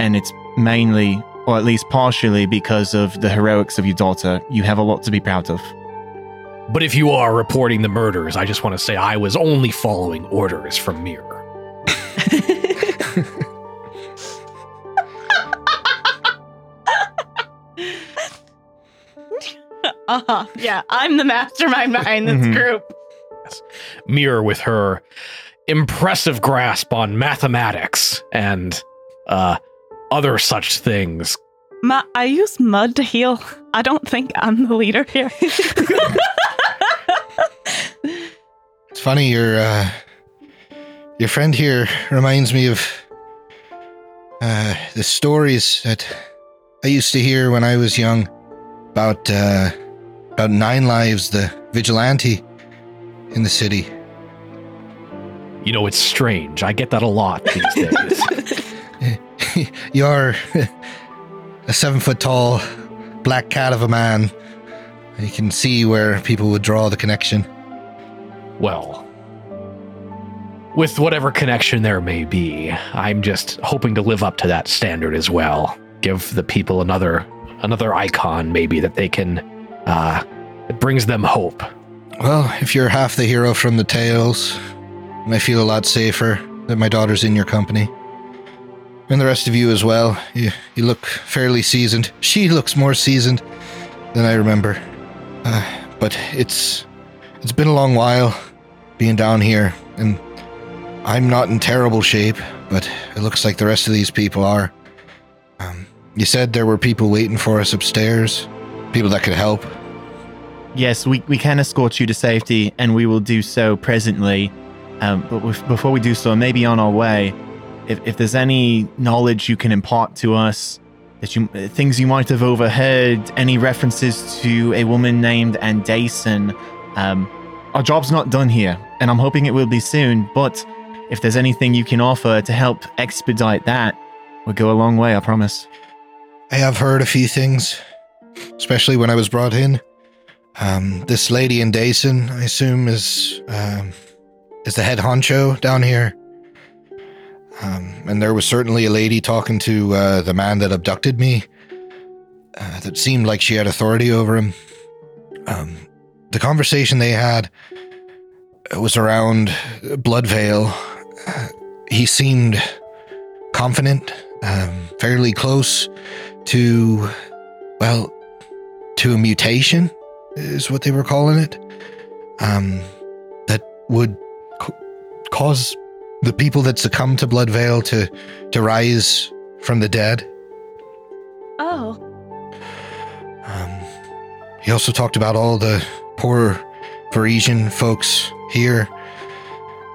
And it's mainly, or at least partially, because of the heroics of your daughter. You have a lot to be proud of. But if you are reporting the murders, I just want to say I was only following orders from Mir. uh-huh. Yeah, I'm the mastermind behind this mm-hmm. group. Yes. Mir, with her impressive grasp on mathematics and uh, other such things. Ma- I use mud to heal. I don't think I'm the leader here. It's funny, your uh, your friend here reminds me of uh, the stories that I used to hear when I was young about uh, about Nine Lives, the vigilante in the city. You know, it's strange. I get that a lot these days. You're a seven-foot-tall black cat of a man. You can see where people would draw the connection. Well, with whatever connection there may be, I'm just hoping to live up to that standard as well. Give the people another another icon, maybe, that they can... Uh, it brings them hope. Well, if you're half the hero from the tales, I feel a lot safer that my daughter's in your company. And the rest of you as well. You, you look fairly seasoned. She looks more seasoned than I remember. Uh, but it's it's been a long while being down here, and I'm not in terrible shape, but it looks like the rest of these people are. Um, You said there were people waiting for us upstairs? People that could help? Yes, we, we can escort you to safety, and we will do so presently. Um, but with, before we do so, maybe on our way, if, if there's any knowledge you can impart to us, that you, things you might have overheard, any references to a woman named Andaisin, um, our job's not done here, and I'm hoping it will be soon, but if there's anything you can offer to help expedite that, we'll go a long way, I promise. I have heard a few things, especially when I was brought in. Um, this lady Andaisin, I assume, is um, is the head honcho down here. Um, and there was certainly a lady talking to uh, the man that abducted me uh, that seemed like she had authority over him. Um, the conversation they had was around Bloodveil. Uh, he seemed confident, um, fairly close to, well, to a mutation. Is what they were calling it, um, that would co- cause the people that succumb to Bloodveil to, to rise from the dead. Oh. Um, he also talked about all the poor Varisian folks here.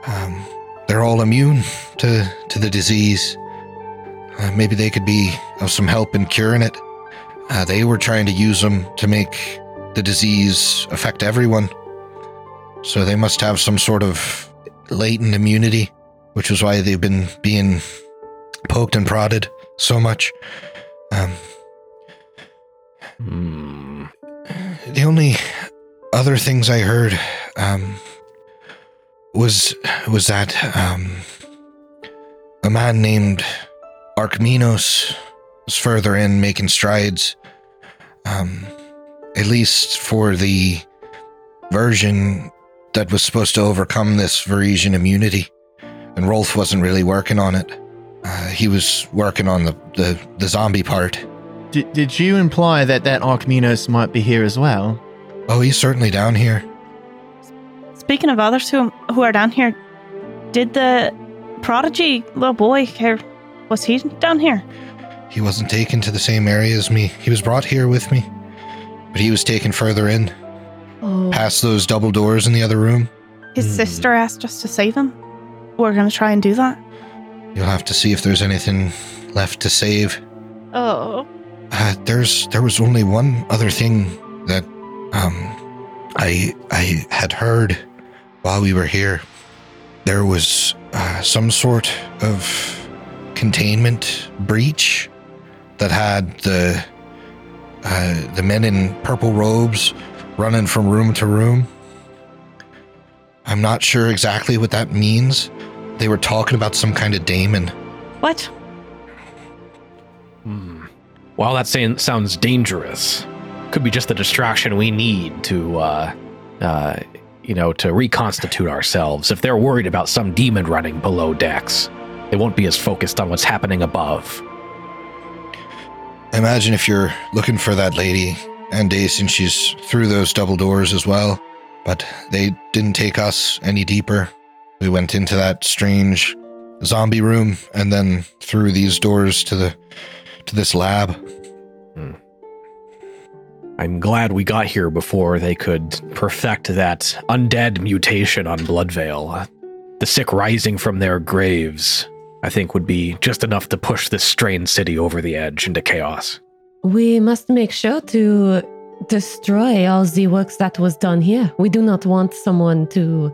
Um, they're all immune to, to the disease. Uh, maybe they could be of some help in curing it. Uh, they were trying to use them to make the disease affect everyone, so they must have some sort of latent immunity, which is why they've been being poked and prodded so much. Um, hmm. The only other things I heard um, was was that um, a man named Arkminos was further in, making strides. Um, At least for the version that was supposed to overcome this Varisian immunity. And Rolth wasn't really working on it. Uh, he was working on the, the, the zombie part. D- did you imply that that Arkminos might be here as well? Oh, he's certainly down here. Speaking of others who, who are down here, did the prodigy little boy here, was he down here? He wasn't taken to the same area as me. He was brought here with me. But he was taken further in, oh. past those double doors in the other room. His mm. sister asked us to save him. We're going to try and do that. You'll have to see if there's anything left to save. Oh. Uh, there's there was only one other thing that um I I had heard while we were here. There was uh, some sort of containment breach that had the. Uh, the men in purple robes running from room to room. I'm not sure exactly what that means. They were talking about some kind of daemon. What? Hmm. Well, that sounds dangerous. Could be just the distraction we need to, uh, uh, you know, to reconstitute ourselves. If they're worried about some demon running below decks, they won't be as focused on what's happening above. Imagine if you're looking for that lady Andaisin, she's through those double doors as well, but they didn't take us any deeper. We went into that strange zombie room and then through these doors to the to this lab. Hmm. I'm glad we got here before they could perfect that undead mutation on Bloodveil. The sick rising from their graves, I think, would be just enough to push this strained city over the edge into chaos. We must make sure to destroy all the works that was done here. We do not want someone to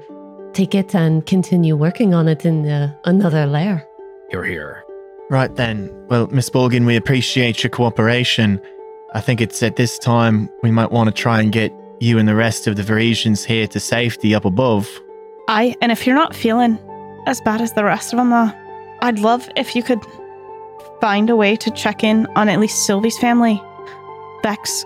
take it and continue working on it in uh, another lair. You're here. Right then. Well, Miss Borgin, we appreciate your cooperation. I think it's at this time we might want to try and get you and the rest of the Varisians here to safety up above. Aye, and if you're not feeling as bad as the rest of them are, I'd love if you could find a way to check in on at least Sylvie's family. Vec's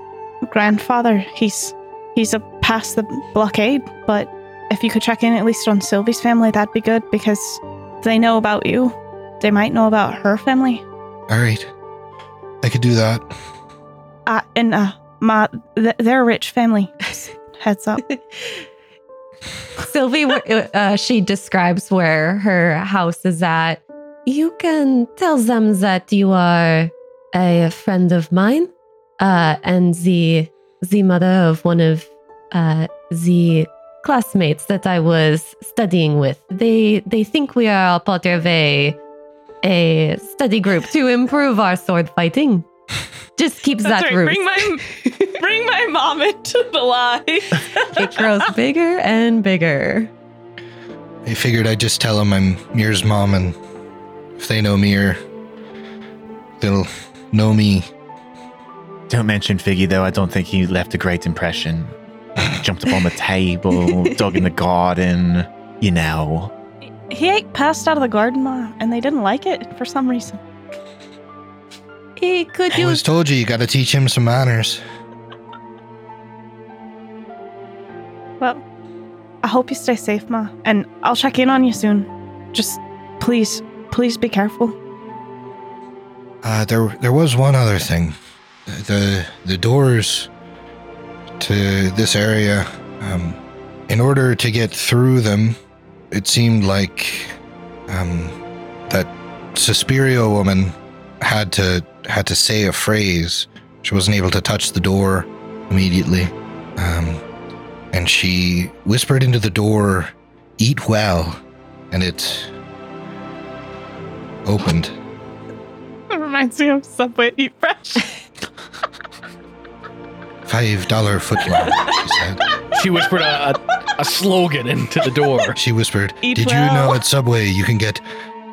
grandfather, he's he's a past the blockade, but if you could check in at least on Sylvie's family, that'd be good, because if they know about you, they might know about her family. All right. I could do that. Uh, and uh, my, th- they're a rich family. Heads up. Sylvie, uh, she describes where her house is at. You can tell them that you are a friend of mine, uh, and the the mother of one of uh, the classmates that I was studying with. They they think we are all part of a a study group to improve our sword fighting. Just keeps That's that right. root. Bring my bring my mom into the lie. It grows bigger and bigger. I figured I'd just tell them I'm Mir's mom, and if they know Mir, they'll know me. Don't mention Figgy, though. I don't think he left a great impression. Jumped up on the table, dug in the garden, you know. He ate past out of the garden, Ma, and they didn't like it for some reason. He could I was told you, you gotta teach him some manners. Well, I hope you stay safe, Ma, and I'll check in on you soon. Just please, please be careful. Uh, there there was one other thing. The, the doors to this area, um, in order to get through them, it seemed like um, that Suspiria woman had to had to say a phrase. She wasn't able to touch the door immediately. Um, and she whispered into the door, "Eat well," and it opened. It reminds me of Subway Eat Fresh. Five dollar footlong, she said. She whispered a, a, a slogan into the door. She whispered, "Eat Did well. you know at Subway you can get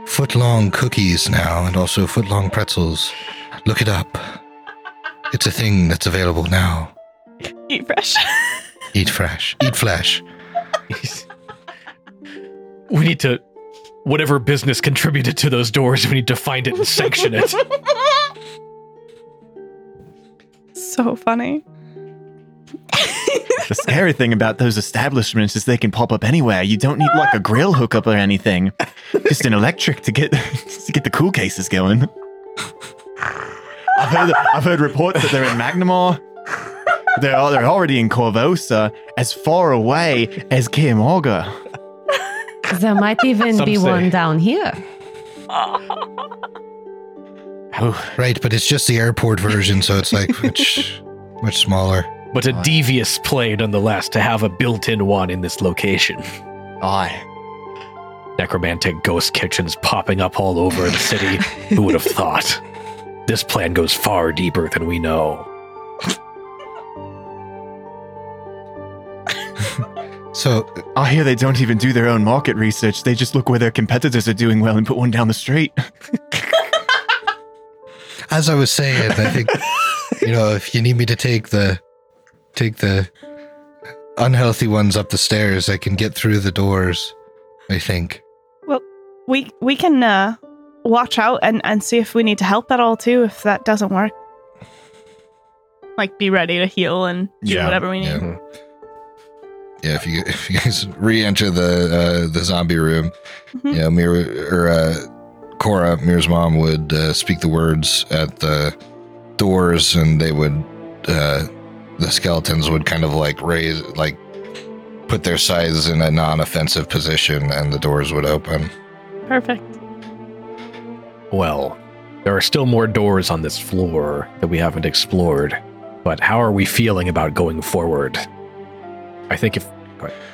footlong cookies now, and also footlong pretzels? Look it up. It's a thing that's available now. Eat fresh. Eat fresh. Eat flesh." We need to, whatever business contributed to those doors, we need to find it and sanction it. So funny. The scary thing about those establishments is they can pop up anywhere. You don't need like a grill hookup or anything. Just an electric to get to get the cool cases going. I've heard I've heard reports that they're in Magnamore. They're they're already in Korvosa, as far away as Kiamorga. There might even Some be say. one down here. Oh. Right, but it's just the airport version, so it's like much much smaller. But a devious play, nonetheless, to have a built-in one in this location. Aye. Necromantic ghost kitchens popping up all over the city. Who would have thought? This plan goes far deeper than we know. So, I hear they don't even do their own market research. They just look where their competitors are doing well and put one down the street. As I was saying, I think, you know, if you need me to take the Take the unhealthy ones up the stairs, I can get through the doors, I think. Well, we we can uh, watch out and, and see if we need to help at all, too, if that doesn't work. Like, be ready to heal and do yeah. whatever we need. Yeah, yeah if, you, if you guys re-enter the uh, the zombie room, mm-hmm. you know, Mir, or, uh, Cora, Mir's mom, would uh, speak the words at the doors, and they would... Uh, the skeletons would kind of like raise, like put their sides in a non-offensive position, and the doors would open. Perfect. Well, there are still more doors on this floor that we haven't explored, but how are we feeling about going forward? I think if...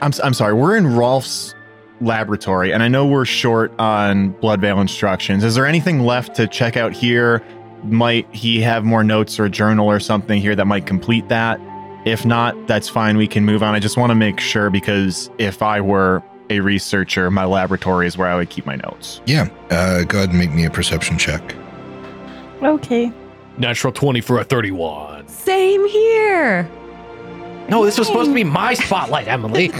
I'm, I'm sorry, we're in Rolf's laboratory, and I know we're short on blood veil instructions. Is there anything left to check out here? Might he have more notes or a journal or something here that might complete that? If not, that's fine. We can move on. I just want to make sure, because if I were a researcher, my laboratory is where I would keep my notes. Yeah. Uh, go ahead and make me a perception check. Okay. Natural twenty for a thirty-one. Same here. No, this Same. was supposed to be my spotlight, Emily.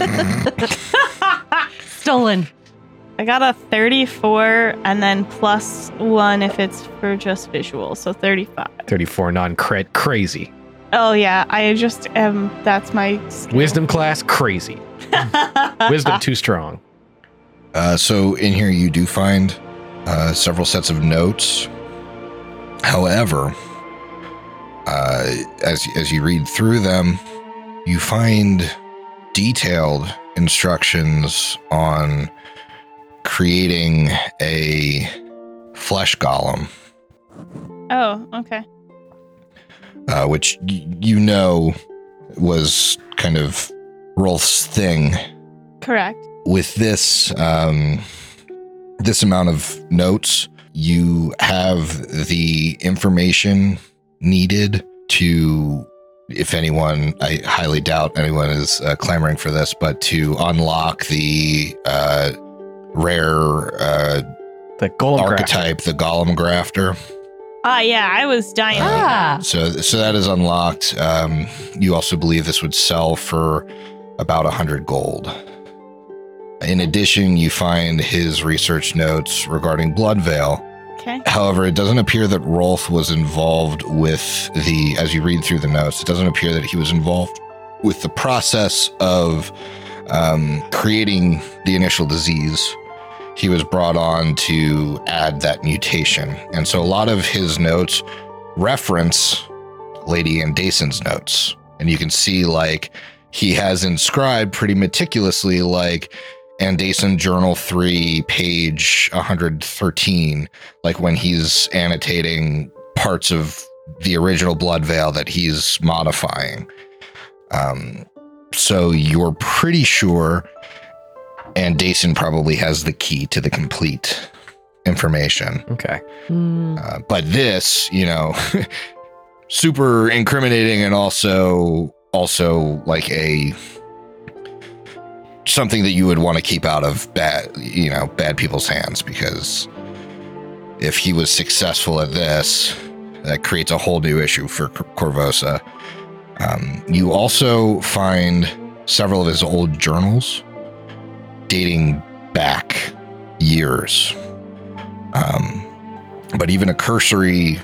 Stolen. I got a thirty-four, and then plus one if it's for just visual, so thirty-five. thirty-four non-crit, crazy. Oh yeah, I just am. Um, that's my skill. Wisdom class, crazy. Wisdom too strong. Uh, so in here you do find uh, several sets of notes. However, uh, as as you read through them, you find detailed instructions on creating a flesh golem. Oh, okay. Uh, which y- you know was kind of Rolth's thing. Correct. With this, um, this amount of notes, you have the information needed to, if anyone, I highly doubt anyone is uh, clamoring for this, but to unlock the uh, rare uh, the golem archetype, grafter. The golem grafter. Ah, uh, yeah, I was dying. Uh, ah. So, so that is unlocked. Um, you also believe this would sell for about a hundred gold. In addition, you find his research notes regarding Bloodveil. Okay. However, it doesn't appear that Rolth was involved with the, as you read through the notes, it doesn't appear that he was involved with the process of um, creating the initial disease. He was brought on to add that mutation. And so a lot of his notes reference Lady Andaisin's notes. And you can see, like, he has inscribed pretty meticulously, like, Andaisin Journal three, page one hundred thirteen, like when he's annotating parts of the original Blood Veil that he's modifying. Um, so you're pretty sure Andaisin probably has the key to the complete information. Okay. Mm. Uh, but this, you know, super incriminating and also, also like a... something that you would want to keep out of bad, you know, bad people's hands, because if he was successful at this, that creates a whole new issue for Korvosa. Um, you also find several of his old journals dating back years. Um, but even a cursory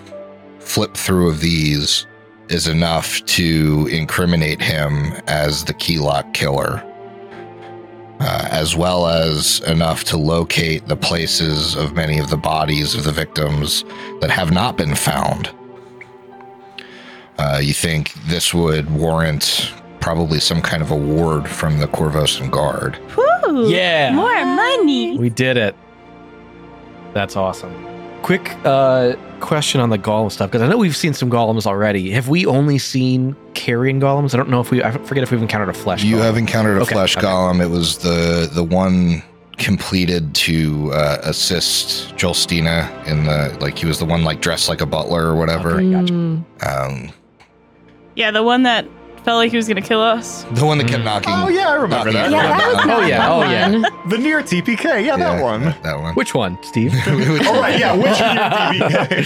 flip through of these is enough to incriminate him as the Keylock Killer. Uh, as well as enough to locate the places of many of the bodies of the victims that have not been found. Uh, you think this would warrant probably some kind of award from the Korvosan Guard. Woo! Yeah! More money! We did it. That's awesome. Quick uh, question on the golem stuff, because I know we've seen some golems already. Have we only seen... carrion golems? I don't know if we, I forget if we've encountered a flesh golem. You have encountered a okay, flesh okay. golem. It was the the one completed to uh, assist Jolistina in the, like, he was the one, like, dressed like a butler or whatever. Okay, gotcha. Um, yeah, the one that felt like he was going to kill us. The one that mm. kept knocking. Oh, yeah, I remember that. Yeah, that was oh, yeah, oh, yeah. The near T P K. Yeah, yeah, that one. That, that one. Which one, Steve? Oh, right, yeah, which near T P K?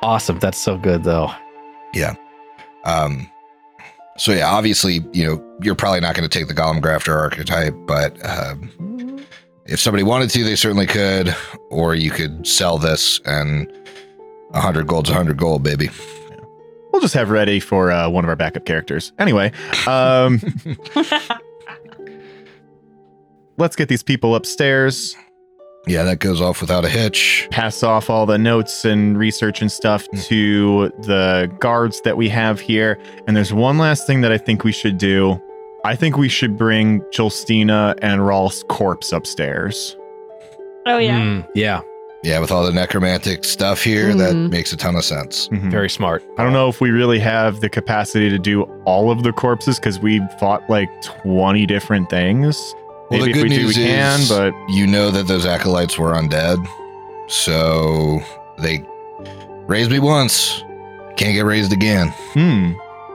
Awesome. That's so good, though. Yeah. Um, so yeah, obviously, you know, you're probably not going to take the Golem Grafter archetype, but, um, if somebody wanted to, they certainly could, or you could sell this and a hundred gold's a hundred gold, baby. We'll just have ready for, uh, one of our backup characters. Anyway, um, let's get these people upstairs. Yeah, that goes off without a hitch. Pass off all the notes and research and stuff mm. to the guards that we have here. And there's one last thing that I think we should do. I think we should bring Jolistina and Rolf's corpse upstairs. Oh, yeah. Mm, yeah. Yeah, with all the necromantic stuff here, mm-hmm. that makes a ton of sense. Mm-hmm. Very smart. I don't know if we really have the capacity to do all of the corpses, because we fought like twenty different things. Well, maybe the good news do, we can, is but you know that those acolytes were undead, so they raised me once, can't get raised again. Hmm.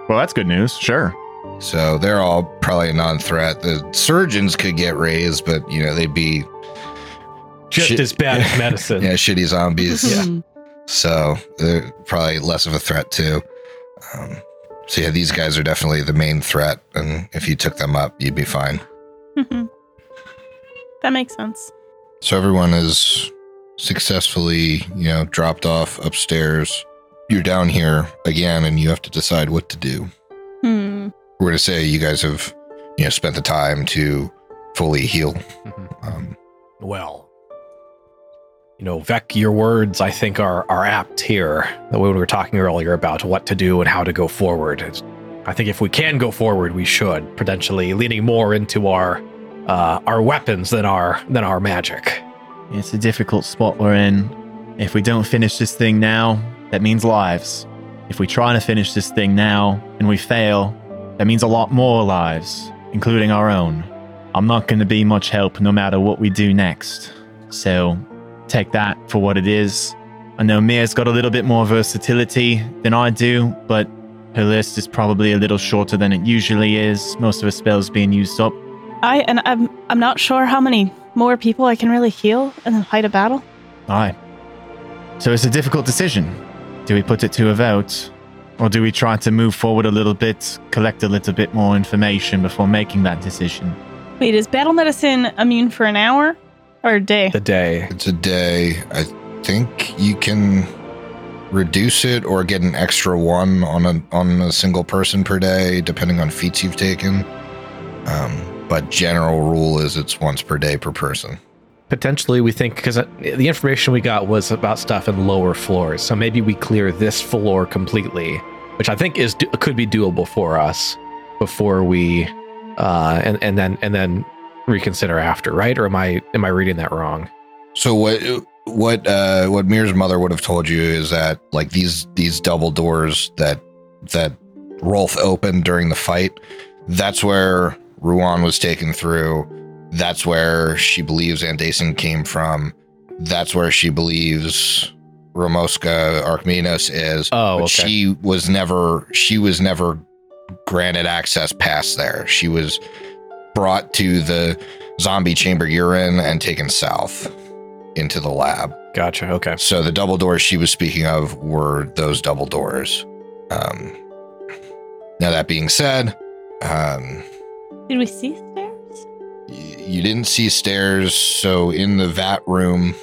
Well, that's good news. Sure. So they're all probably a non-threat. The surgeons could get raised, but you know they'd be just shit, as bad as medicine. Yeah, shitty zombies. Yeah. So they're probably less of a threat too. Um, so yeah, these guys are definitely the main threat, and if you took them up, you'd be fine. Mm-hmm. That makes sense. So everyone is successfully, you know, dropped off upstairs. You're down here again, and you have to decide what to do. Hmm. We're going to say you guys have, you know, spent the time to fully heal. Mm-hmm. Um, well, you know, Vec, your words, I think, are, are apt here. The way we were talking earlier about what to do and how to go forward. It's, I think if we can go forward, we should, potentially leaning more into our Uh, our weapons than our than our magic. It's a difficult spot we're in. If we don't finish this thing now, That means lives. If we try to finish this thing now, and we fail, that means a lot more lives, including our own. I'm not going to be much help no matter what we do next. So, take that for what it is. I know Mir's got a little bit more versatility than I do, but her list is probably a little shorter than it usually is, most of her spells being used up. I and I'm I'm not sure how many more people I can really heal and then fight a battle. Aye. So it's a difficult decision. Do we put it to a vote, or do we try to move forward a little bit, collect a little bit more information before making that decision? Wait, is battle medicine immune for an hour or a day? A day. It's a day. I think you can reduce it or get an extra one on a on a single person per day, depending on feats you've taken. Um, but general rule is it's once per day per person. Potentially, we think, because the information we got was about stuff in lower floors, so maybe we clear this floor completely, which I think is could be doable for us before we, uh, and and then and then reconsider after, right? Or am I am I reading that wrong? So what what uh, what Mir's mother would have told you is that like these these double doors that that Rolth opened during the fight, that's where Ruan was taken through. That's where she believes Andaisin came from. That's where she believes Ramoska Arkminos is. Oh, but okay. She was never. She was never granted access past there. She was brought to the zombie chamber urine and taken south into the lab. Gotcha. Okay. So the double doors she was speaking of were those double doors. Um, now that being said, um, did we see stairs? You didn't see stairs, so in the vat room,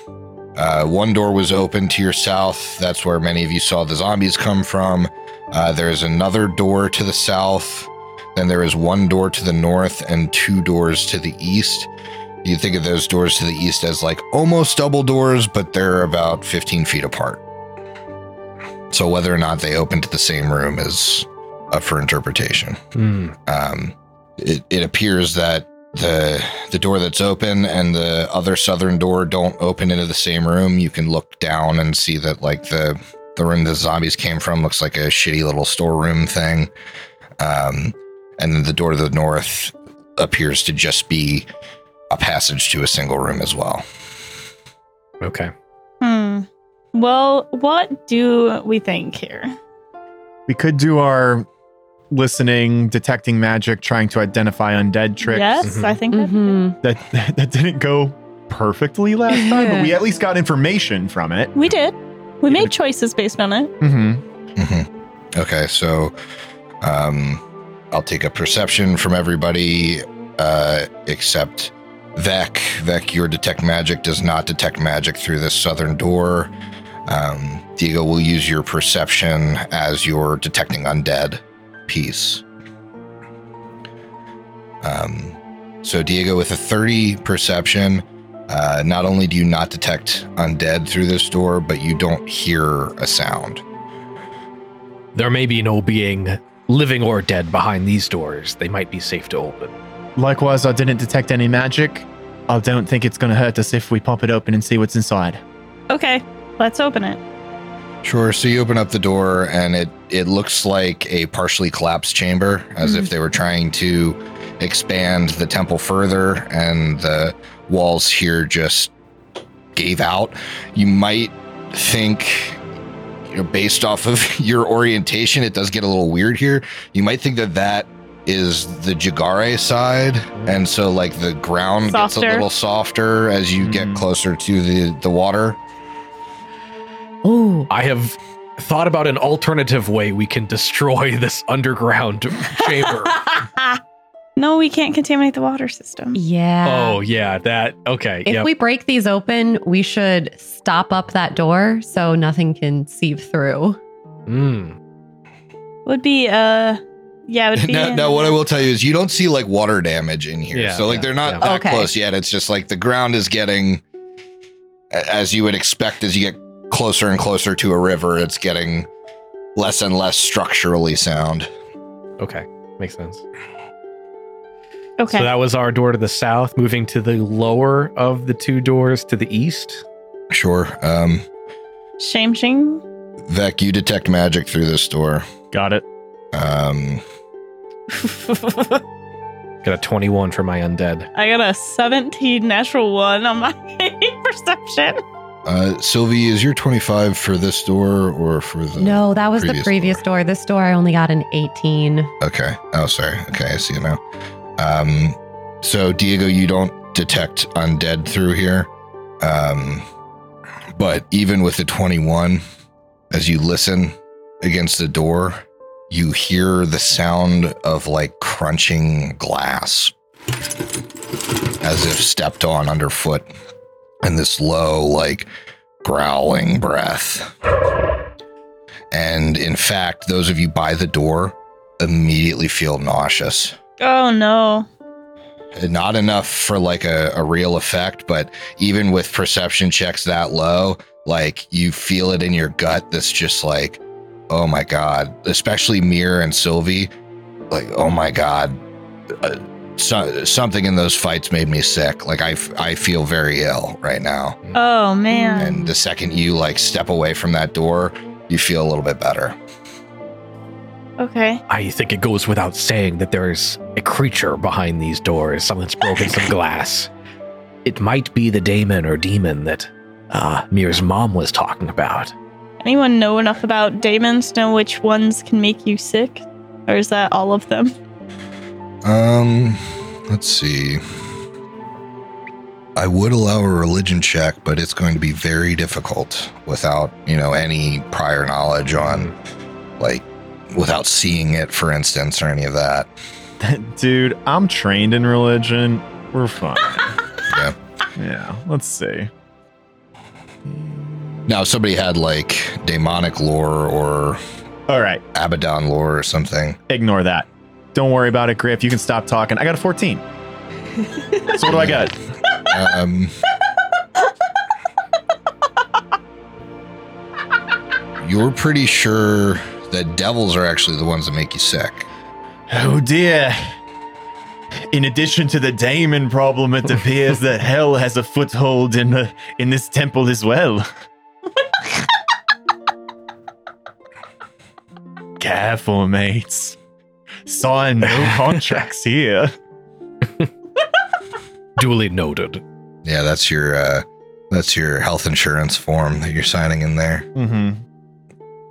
uh, one door was open to your south. That's where many of you saw the zombies come from. Uh, there's another door to the south. Then there is one door to the north and two doors to the east. You think of those doors to the east as like almost double doors, but they're about fifteen feet apart. So whether or not they open to the same room is up for interpretation. Mm. Um, it, it appears that The the door that's open and the other southern door don't open into the same room. You can look down and see that like the, the room the zombies came from looks like a shitty little storeroom thing. Um, and then the door to the north appears to just be a passage to a single room as well. Okay. Hmm. Well, what do we think here? We could do our listening, detecting magic, trying to identify undead tricks. Yes, mm-hmm. I think mm-hmm. that, that that didn't go perfectly last time, but we at least got information from it. We did. We it made would... choices based on it. Mm-hmm. Mm-hmm. Okay, so um, I'll take a perception from everybody uh, except Vec. Vec, your detect magic does not detect magic through this southern door. Um, Diego will use your perception as your detecting undead piece. Um, so Diego, with a thirty perception, uh, not only do you not detect undead through this door, but you don't hear a sound. There may be no being living or dead behind these doors. They might be safe to open. Likewise, I didn't detect any magic. I don't think it's going to hurt us if we pop it open and see what's inside. Okay, let's open it. Sure. So you open up the door and it, it looks like a partially collapsed chamber, as mm-hmm. if they were trying to expand the temple further and the walls here just gave out. You might think, you know, based off of your orientation, it does get a little weird here. You might think that that is the Jagare side. And so like the ground softer. gets a little softer as you mm-hmm. get closer to the, the water. Ooh. I have thought about an alternative way we can destroy this underground chamber. No, we can't contaminate the water system. Yeah. Oh, yeah. That, okay. If yep. we break these open, we should stop up that door so nothing can seep through. Mm. Would be, uh, yeah, it would be. Now, now, what I will tell you is you don't see, like, water damage in here. Yeah, so, like, yeah, they're not yeah. that okay. close yet. It's just, like, the ground is getting, as you would expect, as you get closer and closer to a river, it's getting less and less structurally sound. Okay, makes sense. Okay. So that was our door to the south, moving to the lower of the two doors to the east. Sure. Um, Shame, shame. Vec, you detect magic through this door. Got it. Um, got a twenty-one for my undead. I got a seventeen natural one on my perception. Uh, Sylvie, is your twenty-five for this door or for the No, that was previous the previous door. door. This door, I only got an eighteen. Okay. Oh, sorry. Okay, I see it now. Um, so, Diego, you don't detect undead through here. Um, but even with the twenty-one, as you listen against the door, you hear the sound of, like, crunching glass as if stepped on underfoot. And this low, like, growling breath. And in fact, those of you by the door immediately feel nauseous. Oh, no. Not enough for, like, a, a real effect, but even with perception checks that low, like, you feel it in your gut that's just like, oh, my God. Especially Mir and Sylvie. Like, oh, my God. Uh, So, something in those fights made me sick. Like, I, I feel very ill right now. Oh, man. And the second you, like, step away from that door, you feel a little bit better. Okay. I think it goes without saying that there's a creature behind these doors. Someone's broken some glass. It might be the daemon or demon that uh, Mir's mom was talking about. Anyone know enough about daemons to know which ones can make you sick? Or is that all of them? Um, let's see. I would allow a religion check, but it's going to be very difficult without, you know, any prior knowledge on, like, without seeing it, for instance, or any of that. Dude, I'm trained in religion. We're fine. Yeah. Yeah, let's see. Now, if somebody had, like, demonic lore or... All right. Abaddon lore or something. Ignore that. Don't worry about it, Griff. You can stop talking. I got a fourteen. So what do I got? Um, you're pretty sure that devils are actually the ones that make you sick. Oh, dear. In addition to the daemon problem, it appears that hell has a foothold in the, in this temple as well. Careful, mates. Sign no contracts here. Duly noted. Yeah, that's your uh, that's your health insurance form that you're signing in there. Mm-hmm.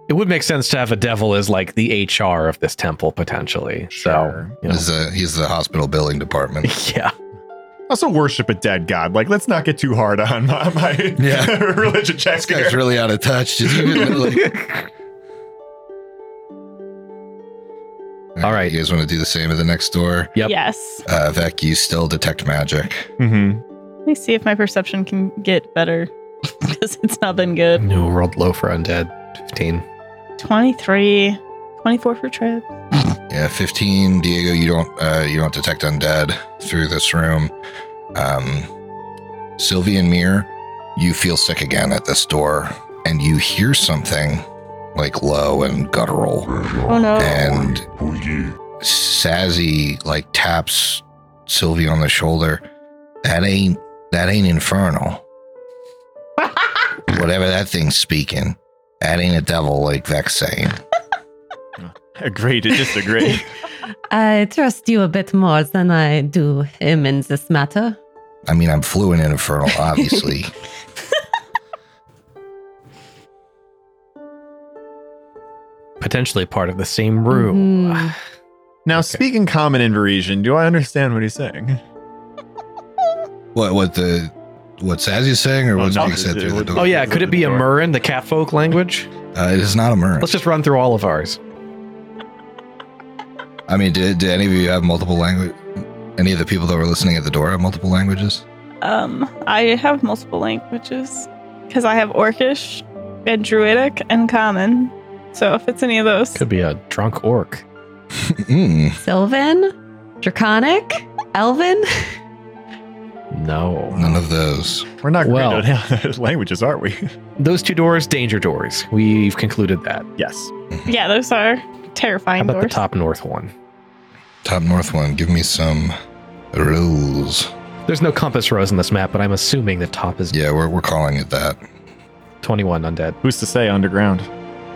It would make sense to have a devil as like the H R of this temple potentially. Sure. So you know. he's, a, he's the hospital billing department. Yeah. Also worship a dead god. Like, let's not get too hard on my, my yeah. religion check. This guy's really out of touch. Just even like. All right. You guys want to do the same at the next door? Yep. Yes. Uh, Vec, you still detect magic. Mm-hmm. Let me see if my perception can get better. Because it's not been good. No, rolled low for undead. fifteen. twenty-three. twenty-four for Trip. Yeah, fifteen. Diego, you don't uh, you don't detect undead through this room. Um, Sylvie and Mir, you feel sick again at this door. And you hear something. Like low and guttural. Oh no. And Sazzy like taps Sylvie on the shoulder. That ain't that ain't infernal. Whatever that thing's speaking, that ain't a devil like Vex saying. Agree to disagree. I trust you a bit more than I do him in this matter. I mean, I'm fluent in infernal, obviously. Potentially part of the same room. Mm-hmm. Now, okay. Speaking common in Varisian, do I understand what he's saying? What what the what Sazzy's saying, or oh, what Jake said through the door? Oh yeah, could it be a Murren, the Catfolk language? Uh, it is not a Murren. Let's just run through all of ours. I mean, did, did any of you have multiple language? Any of the people that were listening at the door have multiple languages? Um, I have multiple languages because I have Orcish and Druidic and Common. So if it's any of those. Could be a drunk orc. mm. Sylvan? Draconic? Elven? No. None of those. We're not well, great at those languages, are we? Those two doors, danger doors. We've concluded that. Yes. Mm-hmm. Yeah, those are terrifying doors. How about doors? The top north one? Top north one. Give me some rules. There's no compass rose on this map, but I'm assuming the top is... Yeah, we're, we're calling it that. twenty-one undead. Who's to say underground?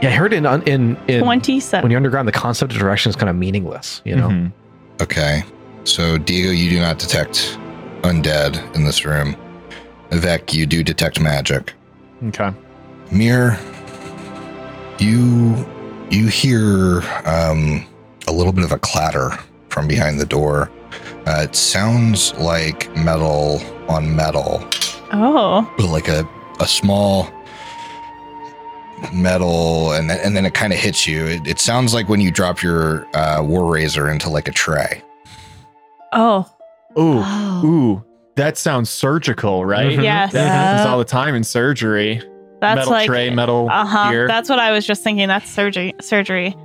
Yeah, I heard in in, in twenty-seven when you're underground, the concept of direction is kind of meaningless, you know? Mm-hmm. Okay. So, Diego, you do not detect undead in this room. Vec, you do detect magic. Okay. Mir, you you hear um, a little bit of a clatter from behind the door. Uh, it sounds like metal on metal. Oh. Like a, a small metal, and then, and then it kind of hits you. It, it sounds like when you drop your uh, war razor into like a tray. Oh. Ooh. Oh. Ooh. That sounds surgical, right? Mm-hmm. Yes. That happens all the time in surgery. That's metal like, tray, metal uh-huh, gear. That's what I was just thinking. That's surgery. Surgery.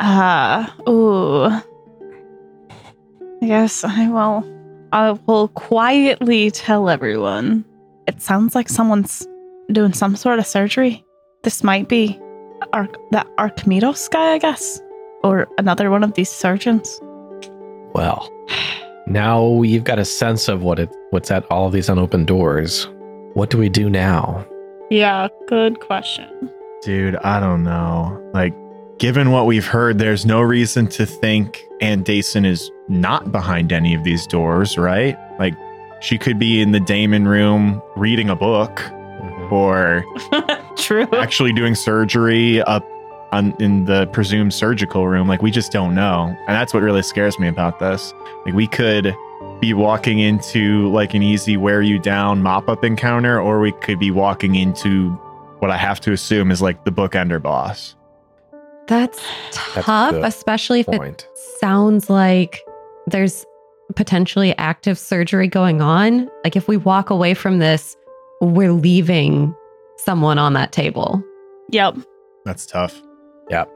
Uh, ooh. Yes, I will. I will quietly tell everyone. It sounds like someone's doing some sort of surgery. This might be Ar- that Arkminos guy, I guess, or another one of these surgeons. Well, now you've got a sense of what it what's at all of these unopened doors. What do we do now? Yeah, good question. Dude, I don't know. Like, given what we've heard, there's no reason to think Andaisin is not behind any of these doors, right? Like, she could be in the Daemon room reading a book, mm-hmm. or true, actually doing surgery up on, in the presumed surgical room. Like, we just don't know. And that's what really scares me about this. Like, we could be walking into like an easy wear you down mop up encounter, or we could be walking into what I have to assume is like the bookender boss. That's tough, That's especially if point. It sounds like there's potentially active surgery going on. Like, if we walk away from this, we're leaving someone on that table. Yep. That's tough. Yep.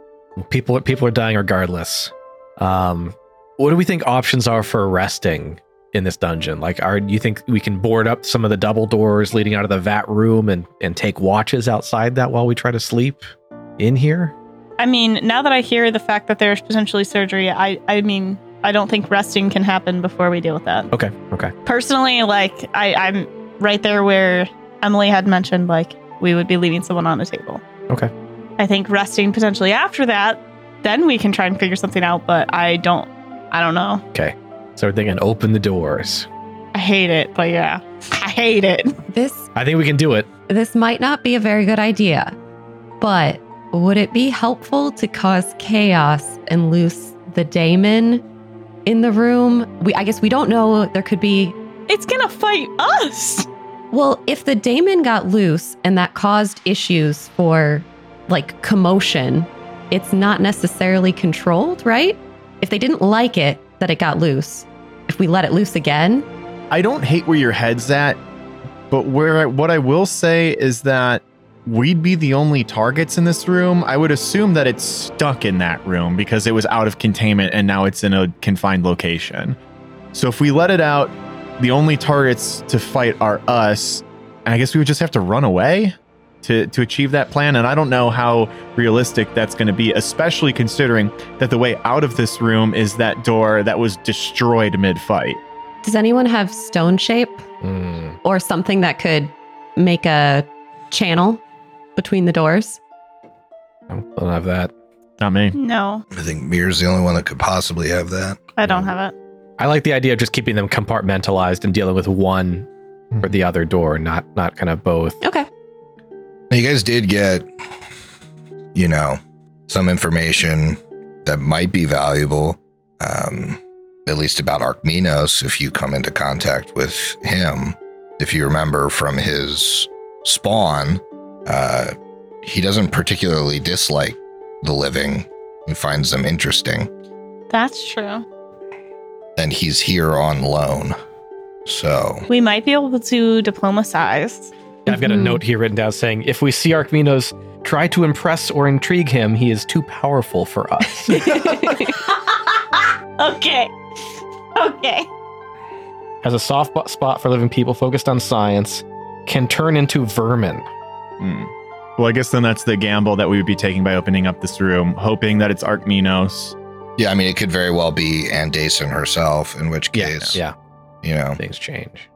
People, people are dying regardless. Um, what do we think options are for resting in this dungeon? Like, are you think we can board up some of the double doors leading out of the vat room and, and take watches outside that while we try to sleep in here? I mean, now that I hear the fact that there's potentially surgery, I, I mean, I don't think resting can happen before we deal with that. Okay, okay. Personally, like, I, I'm right there where Emily had mentioned, like, we would be leaving someone on the table. Okay. I think resting potentially after that, then we can try and figure something out, but I don't, I don't know. Okay. So we're thinking open the doors. I hate it, but yeah. I hate it. This. I think we can do it. This might not be a very good idea, but... would it be helpful to cause chaos and loose the daemon in the room? We, I guess we don't know. There could be... It's going to fight us! Well, if the daemon got loose and that caused issues for, like, commotion, it's not necessarily controlled, right? If they didn't like it, that it got loose. If we let it loose again... I don't hate where your head's at, but where I, what I will say is that we'd be the only targets in this room. I would assume that it's stuck in that room because it was out of containment and now it's in a confined location. So if we let it out, the only targets to fight are us. And I guess we would just have to run away to, to achieve that plan. And I don't know how realistic that's going to be, especially considering that the way out of this room is that door that was destroyed mid-fight. Does anyone have stone shape mm. or something that could make a channel between the doors? I don't have that. Not me. No. I think Mir's the only one that could possibly have that. I don't um, have it. I like the idea of just keeping them compartmentalized and dealing with one or the other door, not not kind of both. Okay. Now, you guys did get, you know, some information that might be valuable, um, at least about Arkminos, if you come into contact with him. If you remember from his spawn, Uh, he doesn't particularly dislike the living and finds them interesting. That's true. And he's here on loan. So we might be able to diplomatize. Yeah, I've got mm-hmm. a note here written down saying, if we see Arkminos, try to impress or intrigue him. He is too powerful for us. Okay. Okay. Has a soft spot for living people, focused on science, can turn into vermin. Hmm. Well, I guess then that's the gamble that we would be taking by opening up this room, hoping that it's Arkminos. Yeah, I mean, it could very well be Andaisin herself, in which case, yeah, yeah. you know, things change.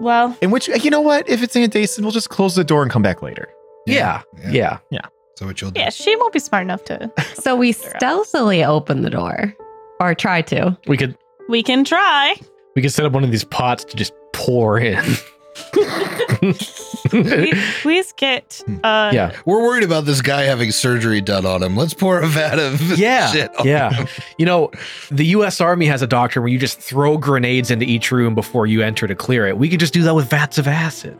Well, in which, you know what? If it's Andaisin, we'll just close the door and come back later. Yeah, yeah, yeah. yeah. yeah. So what you'll do? Yeah, she won't be smart enough to. So we stealthily open the door, or try to. We could. We can try. We could set up one of these pots to just pour in. please, please get. Uh, yeah, we're worried about this guy having surgery done on him. Let's pour a vat of yeah, shit on yeah. him. You know, the U S Army has a doctrine where you just throw grenades into each room before you enter to clear it. We could just do that with vats of acid.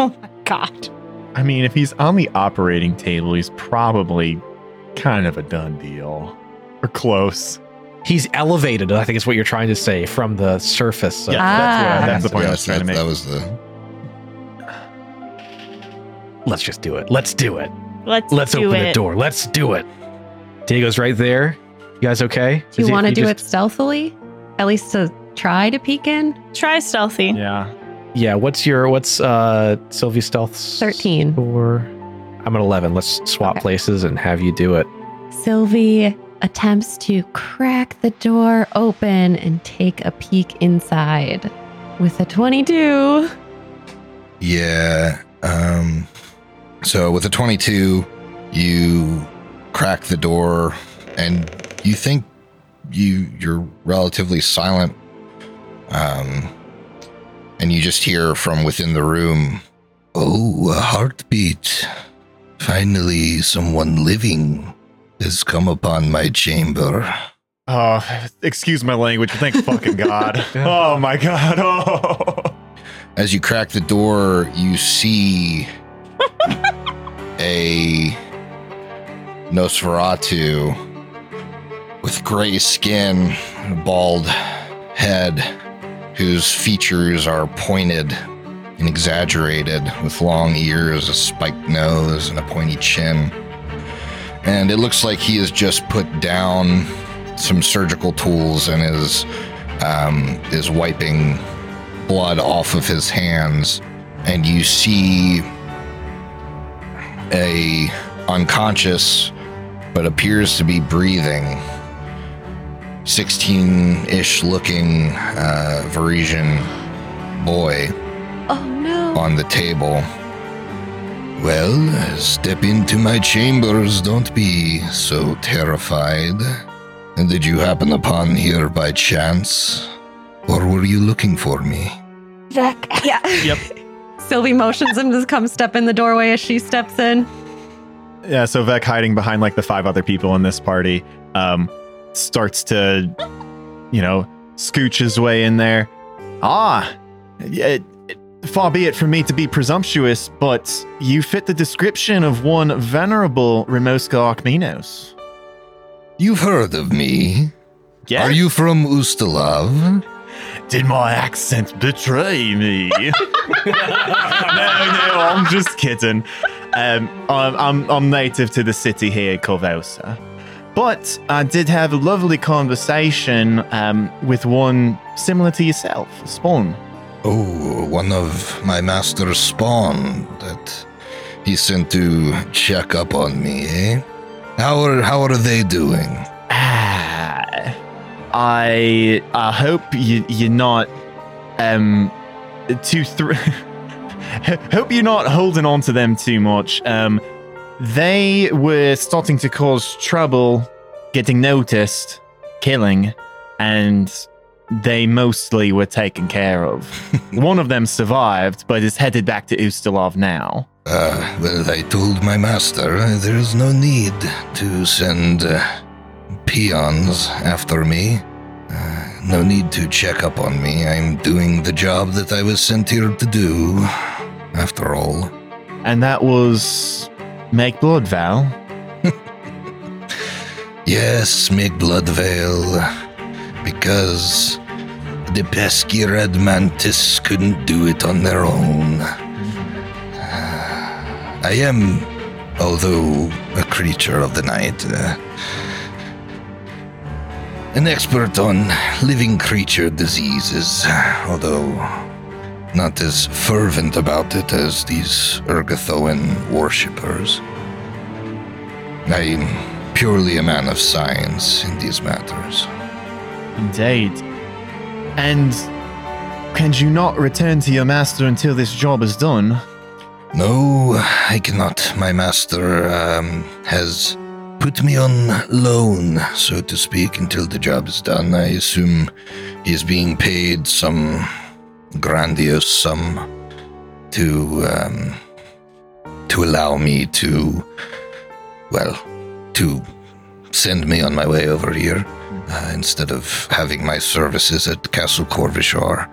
Oh my god! I mean, if he's on the operating table, he's probably kind of a done deal or close. He's elevated, I think is what you're trying to say, from the surface. So. Yeah, ah. that's, that's the point yeah, I was trying to make. That was the... Let's just do it. Let's do it. Let's, Let's do open it. the door. Let's do it. Diego's right there. You guys okay? Do you want to do just... it stealthily? At least to try to peek in? Try stealthy. Yeah. Yeah, what's your, what's uh, Sylvie's stealth? thirteen. Score? I'm at eleven. Let's swap okay. places and have you do it. Sylvie attempts to crack the door open and take a peek inside with a twenty-two. Yeah. Um, so with a twenty-two, you crack the door and you think you, you're relatively silent. Um, and you just hear from within the room, "Oh, a heartbeat. Finally, someone living has come upon my chamber." Oh, excuse my language, but thank fucking God. Oh my God. Oh. As you crack the door, you see a Nosferatu with gray skin, bald head, whose features are pointed and exaggerated with long ears, a spiked nose, and a pointy chin. And it looks like he has just put down some surgical tools and is um, is wiping blood off of his hands. And you see a unconscious, but appears to be breathing, sixteen-ish looking uh, Varisian boy oh, no. on the table. "Well, step into my chambers, don't be so terrified. And did you happen upon here by chance? Or were you looking for me?" Vec, yeah. Yep. Sylvie motions him to come step in the doorway as she steps in. Yeah, so Vec, hiding behind like the five other people in this party, um, starts to, you know, scooch his way in there. "Ah, it, far be it from me to be presumptuous, but you fit the description of one venerable Ramoska Arkminos." "You've heard of me? Yeah. Are you from Ustalav?" "Did my accent betray me?" no, no, I'm just kidding. Um, I'm, I'm, I'm native to the city here, Korvosa. But I did have a lovely conversation um, with one similar to yourself, Spawn. "Oh, one of my master's spawn that he sent to check up on me, eh? How are, how are they doing?" Ah, I I hope you, you're not um too thr- hope you're not holding on to them too much. Um, they were starting to cause trouble, getting noticed, killing, and they mostly were taken care of. One of them survived, but is headed back to Ustalav now. Ah, uh, well, I told my master uh, there is no need to send uh, peons after me. Uh, no need to check up on me. I'm doing the job that I was sent here to do, after all. And that was make blood, Val. Yes, make blood, Val. Because the pesky red mantis couldn't do it on their own. Uh, I am, although a creature of the night, uh, an expert on living creature diseases, although not as fervent about it as these Urgathoan worshippers. I am purely a man of science in these matters. Indeed. And can you not return to your master until this job is done? No, I cannot. My master um, has put me on loan, so to speak, until the job is done. I assume he is being paid some grandiose sum to um, to allow me to, well, to send me on my way over here uh, instead of having my services at Castle Corvishar.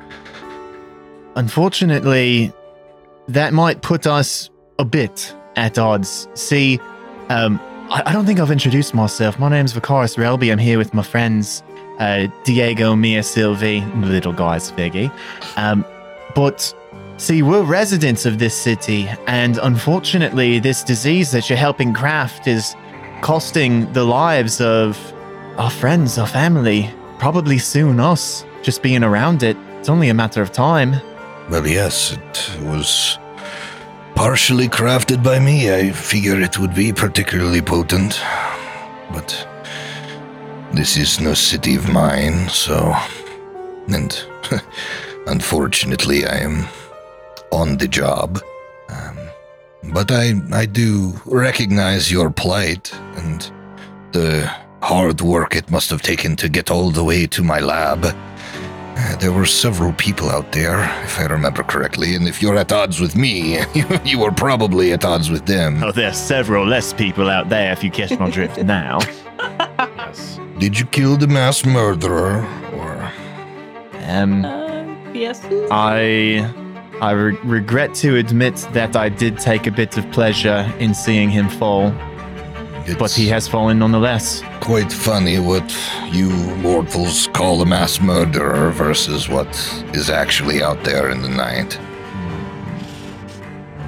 Unfortunately, that might put us a bit at odds. See, um, I, I don't think I've introduced myself. My name's Vicarus Relby. I'm here with my friends, uh, Diego, Mir, Sylvie, little guys, Figgy. Um, but, see, we're residents of this city, and unfortunately, this disease that you're helping craft is costing the lives of our friends, our family, probably soon us. Just being around it, it's only a matter of time. Well, yes, it was partially crafted by me. I figure it would be particularly potent. But this is no city of mine, so... And unfortunately, I am on the job. Um, but I, I do recognize your plight and the hard work it must have taken to get all the way to my lab. Uh, there were several people out there, if I remember correctly, and if you're at odds with me, you were probably at odds with them. Oh, there's several less people out there, if you catch my drift now. Yes. Did you kill the mass murderer, or...? Um... Uh, yes? I... I re- regret to admit that I did take a bit of pleasure in seeing him fall. It's but he has fallen nonetheless. Quite funny what you mortals call a mass murderer versus what is actually out there in the night.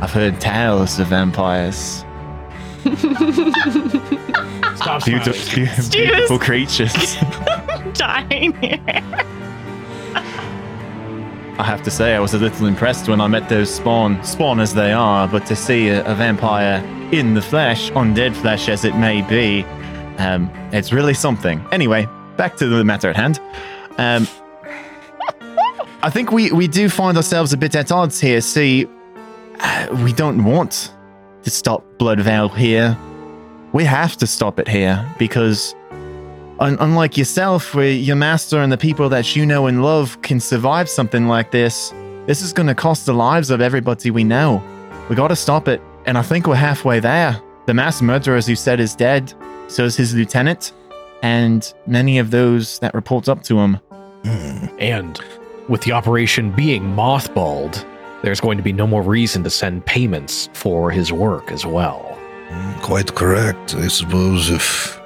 I've heard tales of vampires. Stop beautiful, beautiful, beautiful creatures. I'm dying here. I have to say I was a little impressed when I met those spawn, spawn as they are, but to see a, a vampire in the flesh, undead flesh as it may be, um, it's really something. Anyway, back to the matter at hand. Um, I think we, we do find ourselves a bit at odds here. See, we don't want to stop Blood Veil here. We have to stop it here because... Unlike yourself, where your master and the people that you know and love can survive something like this, this is going to cost the lives of everybody we know. We got to stop it, and I think we're halfway there. The mass murderer, as you said, is dead. So is his lieutenant, and many of those that report up to him. And with the operation being mothballed, there's going to be no more reason to send payments for his work as well. Quite correct. I suppose if...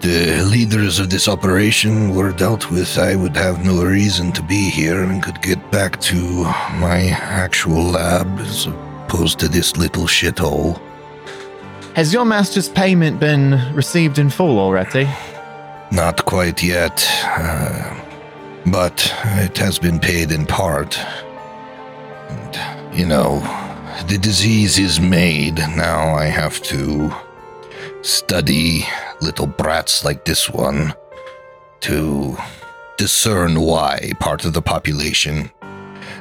the leaders of this operation were dealt with, I would have no reason to be here and could get back to my actual lab as opposed to this little shithole. Has your master's payment been received in full already? Not quite yet, uh, but it has been paid in part. And, you know, the disease is made. Now I have to study little brats like this one to discern why part of the population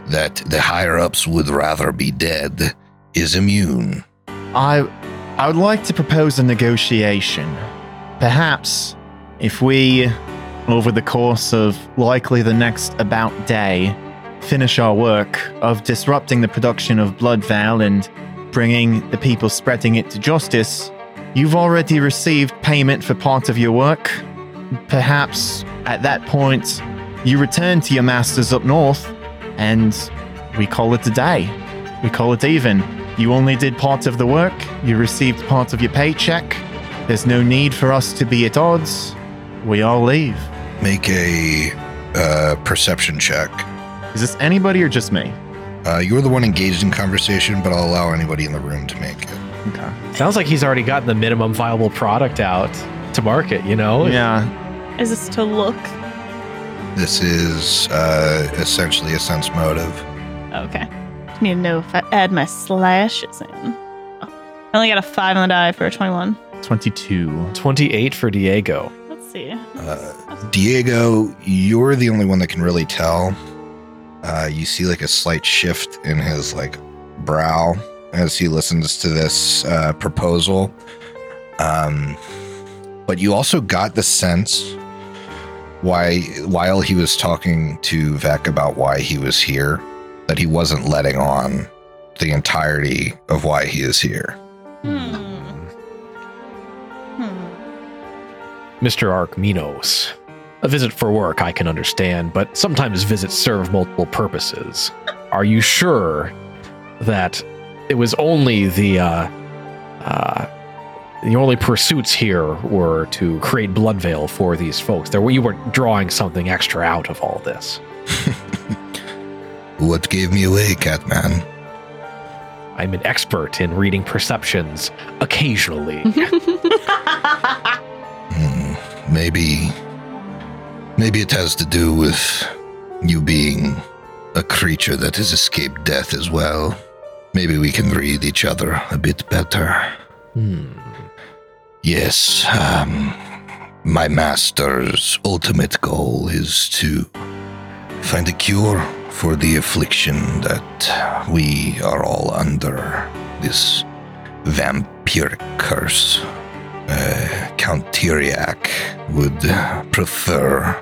that the higher-ups would rather be dead is immune. I I would like to propose a negotiation. Perhaps if we, over the course of likely the next about day, finish our work of disrupting the production of Blood Veil and bringing the people spreading it to justice... You've already received payment for part of your work. Perhaps at that point, you return to your masters up north, and we call it a day. We call it even. You only did part of the work. You received part of your paycheck. There's no need for us to be at odds. We all leave. Make a uh, perception check. Is this anybody or just me? Uh, you're the one engaged in conversation, but I'll allow anybody in the room to make it. Okay. Sounds like he's already gotten the minimum viable product out to market, you know? Yeah. Is this to look? This is uh, essentially a sense motive. Okay. I need to know if I add my slashes in. Oh, I only got a five on the die for a twenty-one. twenty-two. twenty-eight for Diego. Let's see. Uh, Diego, you're the only one that can really tell. Uh, you see like a slight shift in his like brow as he listens to this uh, proposal. Um, but you also got the sense why, while he was talking to Vec about why he was here, that he wasn't letting on the entirety of why he is here. Hmm. Hmm. Mister Arkminos, a visit for work I can understand, but sometimes visits serve multiple purposes. Are you sure that it was only the, uh, uh, the only pursuits here were to create blood veil for these folks? There, you weren't drawing something extra out of all this. What gave me away, Catman? I'm an expert in reading perceptions occasionally. mm, maybe, maybe it has to do with you being a creature that has escaped death as well. Maybe we can read each other a bit better. Hmm. Yes, um, my master's ultimate goal is to find a cure for the affliction that we are all under, this vampiric curse. Uh, Count Tyriac would prefer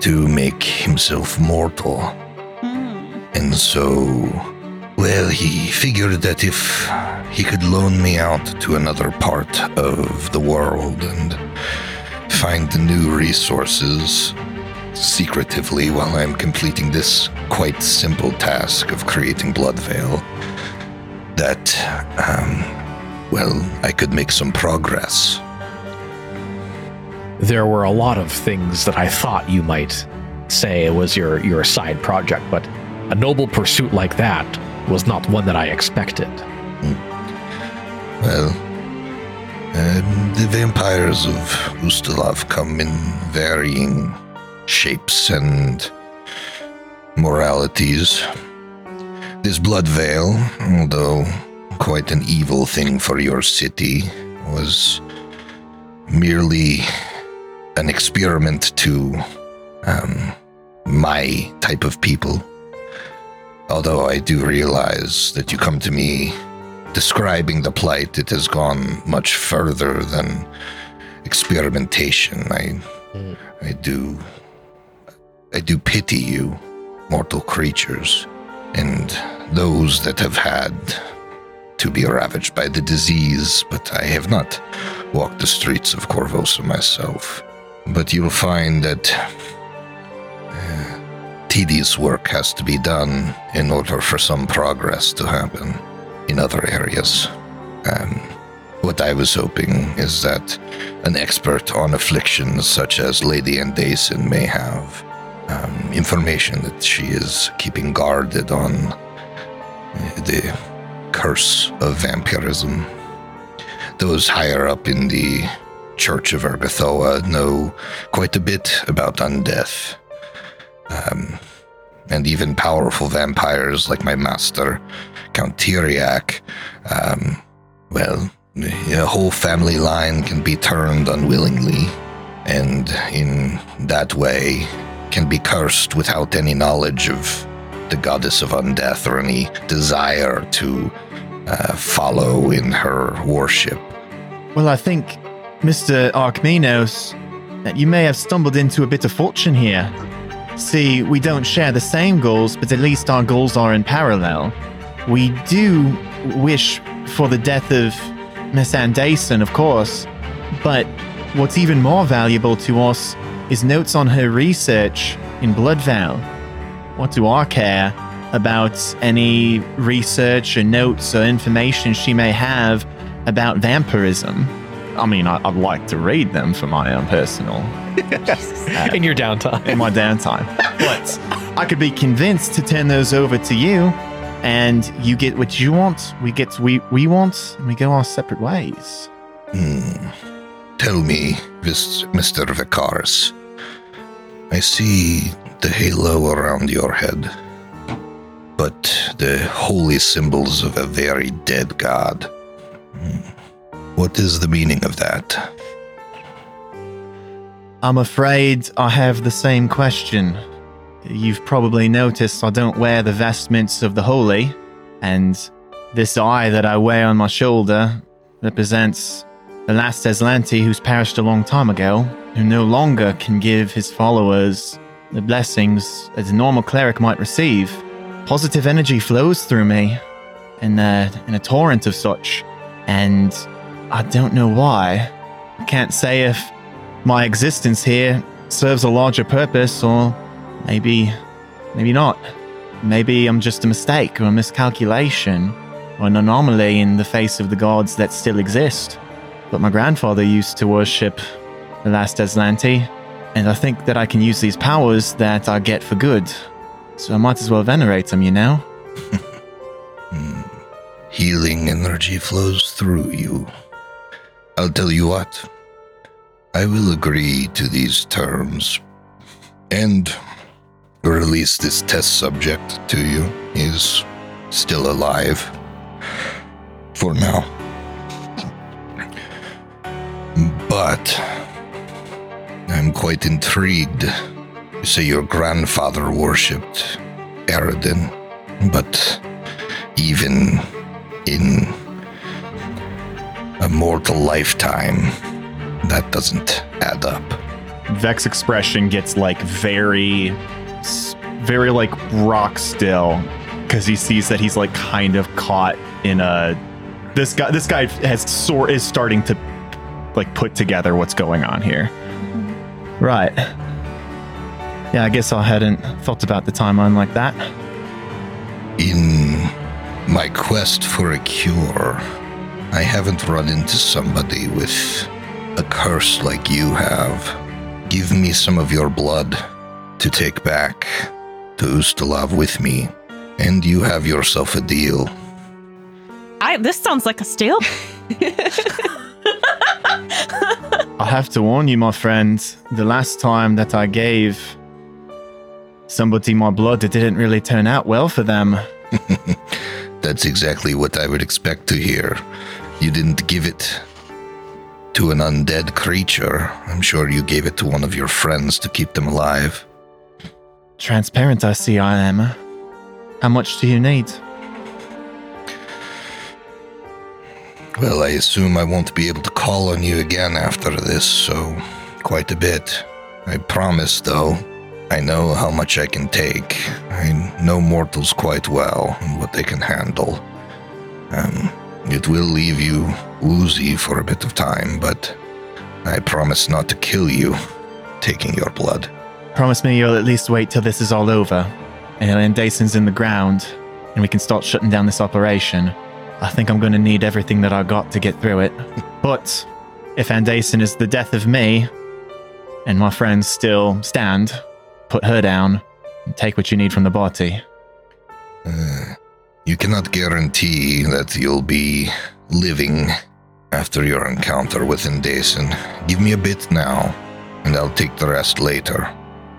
to make himself mortal. Mm. And so, well, he figured that if he could loan me out to another part of the world and find new resources secretively while I'm completing this quite simple task of creating blood veil, that, um, well, I could make some progress. There were a lot of things that I thought you might say was your, your side project, but a noble pursuit like that was not one that I expected. Mm. Well, um, the vampires of Ustalav come in varying shapes and moralities. This blood veil, although quite an evil thing for your city, was merely an experiment to um, my type of people. Although I do realize that you come to me describing the plight, it has gone much further than experimentation. I, mm. I do... I do pity you, mortal creatures, and those that have had to be ravaged by the disease, but I have not walked the streets of Korvosa myself. But you'll find that uh, tedious work has to be done in order for some progress to happen in other areas. Um, what I was hoping is that an expert on afflictions such as Lady Andaisin may have Um, information that she is keeping guarded on the curse of vampirism. Those higher up in the Church of Urgathoa know quite a bit about undeath. Um, and even powerful vampires like my master, Count Tyriac, um, well, a whole family line can be turned unwillingly, and in that way can be cursed without any knowledge of the goddess of undeath or any desire to uh, follow in her worship. Well, I think, Mister Arkminos, that you may have stumbled into a bit of fortune here. See, we don't share the same goals, but at least our goals are in parallel. We do wish for the death of Miss Andaisin, of course, but what's even more valuable to us is notes on her research in blood veil. What do I care about any research or notes or information she may have about vampirism? I mean, I, I'd like to read them for my own personal... uh, in your downtime. In my downtime. But I could be convinced to turn those over to you, and you get what you want, we get what we, we want, and we go our separate ways. Mm. Tell me, Mister Vicarus, I see the halo around your head, but the holy symbols of a very dead god. What is the meaning of that? I'm afraid I have the same question. You've probably noticed I don't wear the vestments of the holy, and This eye that I wear on my shoulder represents the last Azlanti who's perished a long time ago, who no longer can give his followers the blessings that a normal cleric might receive. Positive energy flows through me in a, in a torrent of such, and I don't know why. I can't say if my existence here serves a larger purpose, or maybe, maybe not. Maybe I'm just a mistake or a miscalculation or an anomaly in the face of the gods that still exist. But my grandfather used to worship the last Azlanti, and I think that I can use these powers that I get for good. So I might as well venerate them, you know? hmm. Healing energy flows through you. I'll tell you what. I will agree to these terms. And... or at least this test subject to you is still alive for now. But I'm quite intrigued. You say your grandfather worshipped Eridan, but even in a mortal lifetime, that doesn't add up. Vex's expression gets like very... very like rock still, because he sees that he's like kind of caught in a this guy this guy has sort is starting to like put together what's going on here. Right. Yeah, I guess I hadn't thought about the timeline like that. In my quest for a cure, I haven't run into somebody with a curse like you have. Give me some of your blood to take back to Ustalav with me, and you have yourself a deal. I, this sounds like a steal. I have to warn you, my friend, the last time that I gave somebody my blood, it didn't really turn out well for them. That's exactly what I would expect to hear. You didn't give it to an undead creature. I'm sure you gave it to one of your friends to keep them alive. Transparent, I see I am. How much do you need? Well, I assume I won't be able to call on you again after this, so quite a bit. I promise, though, I know how much I can take. I know mortals quite well and what they can handle. Um, it will leave you woozy for a bit of time, but I promise not to kill you taking your blood. Promise me you'll at least wait till this is all over, and Andaisin's in the ground, and we can start shutting down this operation. I think I'm going to need everything that I got to get through it. But if Andaisin is the death of me, and my friends still stand, put her down, and take what you need from the body. Uh, you cannot guarantee that you'll be living after your encounter with Andaisin. Give me a bit now, and I'll take the rest later.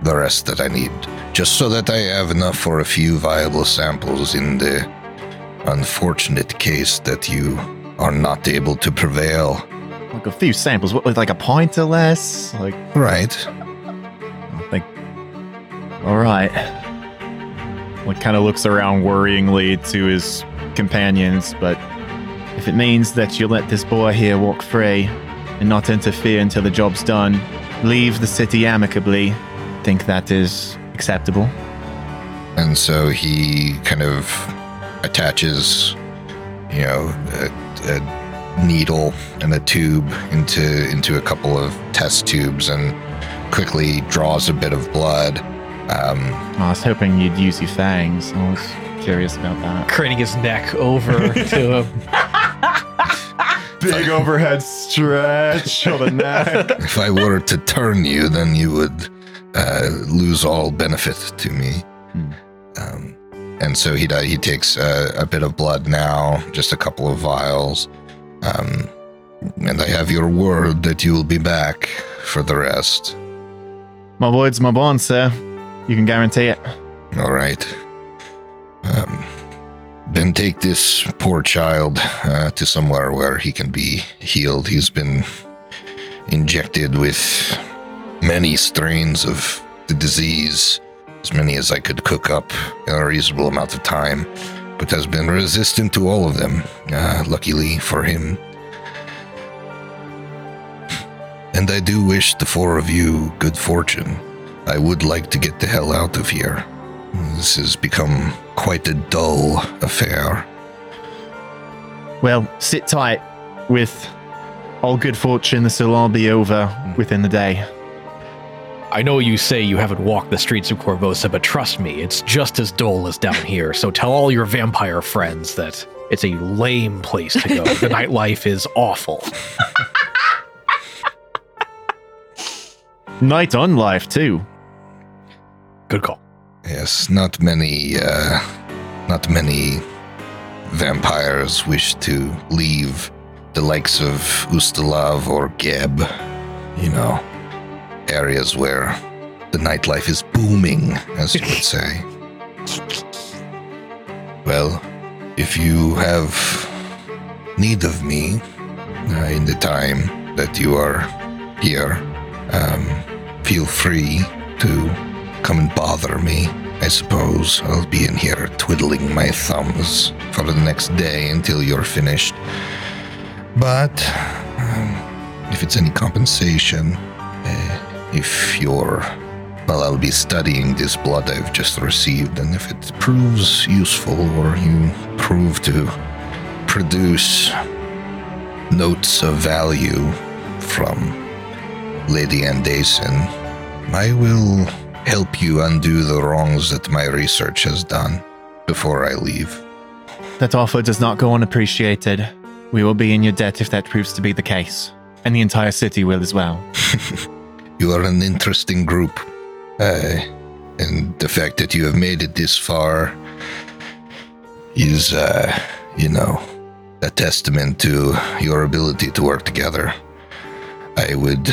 The rest that I need, just so that I have enough for a few viable samples in the unfortunate case that you are not able to prevail. Like a few samples, what, like a pint or less? Like right. Like, all right. Like, kind of looks around worryingly to his companions, but if it means that you let this boy here walk free and not interfere until the job's done, leave the city amicably. Think that is acceptable. And so he kind of attaches, you know, a, a needle and a tube into into a couple of test tubes and quickly draws a bit of blood. Um, I was hoping you'd use your fangs. I was curious about that. Craning his neck over to him. Big overhead stretch on the neck. If I were to turn you, then you would... Uh, lose all benefit to me. Hmm. Um, and so he uh, he takes uh, a bit of blood now, just a couple of vials. Um, and I have your word that you will be back for the rest. My word's my bond, sir. You can guarantee it. All right. Um, then take this poor child uh, to somewhere where he can be healed. He's been injected with... many strains of the disease, as many as I could cook up in a reasonable amount of time. but has been resistant to all of them, uh, luckily for him. And I do wish the four of you good fortune. I would like to get the hell out of here. This has become quite a dull affair. Well, sit tight. With all good fortune, this will all be over within the day. I know you say you haven't walked the streets of Korvosa, but trust me, it's just as dull as down here. So tell all your vampire friends that it's a lame place to go. The nightlife is awful. Night on life, too. Good call. Yes, not many, uh, not many vampires wish to leave the likes of Ustalav or Geb, you know, areas where the nightlife is booming, as you would say. Well, if you have need of me uh, in the time that you are here, um, feel free to come and bother me. I suppose I'll be in here twiddling my thumbs for the next day until you're finished. But um, if it's any compensation, uh, if you're, well, I'll be studying this blood I've just received, and if it proves useful or you prove to produce notes of value from Lady Andaisin, I will help you undo the wrongs that my research has done before I leave. That offer does not go unappreciated. We will be in your debt if that proves to be the case. And the entire city will as well. You are an interesting group. Uh, and the fact that you have made it this far is, uh, you know, a testament to your ability to work together. I would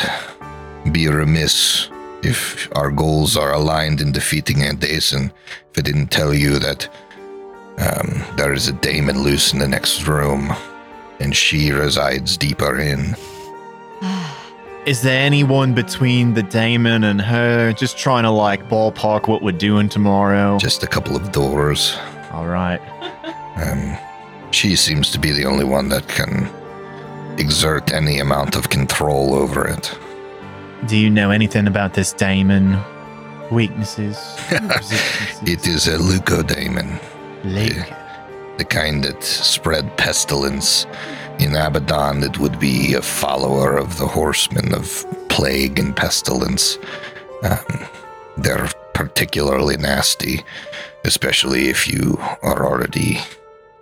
be remiss if our goals are aligned in defeating Andaisin if I didn't tell you that um, there is a daemon loose in the next room. And she resides deeper in. Is there anyone between the daemon and her? Just trying to, like, ballpark what we're doing tomorrow. Just a couple of doors. All right. Um, she seems to be the only one that can exert any amount of control over it. Do you know anything about this daemon? Weaknesses? It is a leukodaemon. Leukodaemon. The kind that spread pestilence in Abaddon, that would be a follower of the horsemen of plague and pestilence. Um, they're particularly nasty, especially if you are already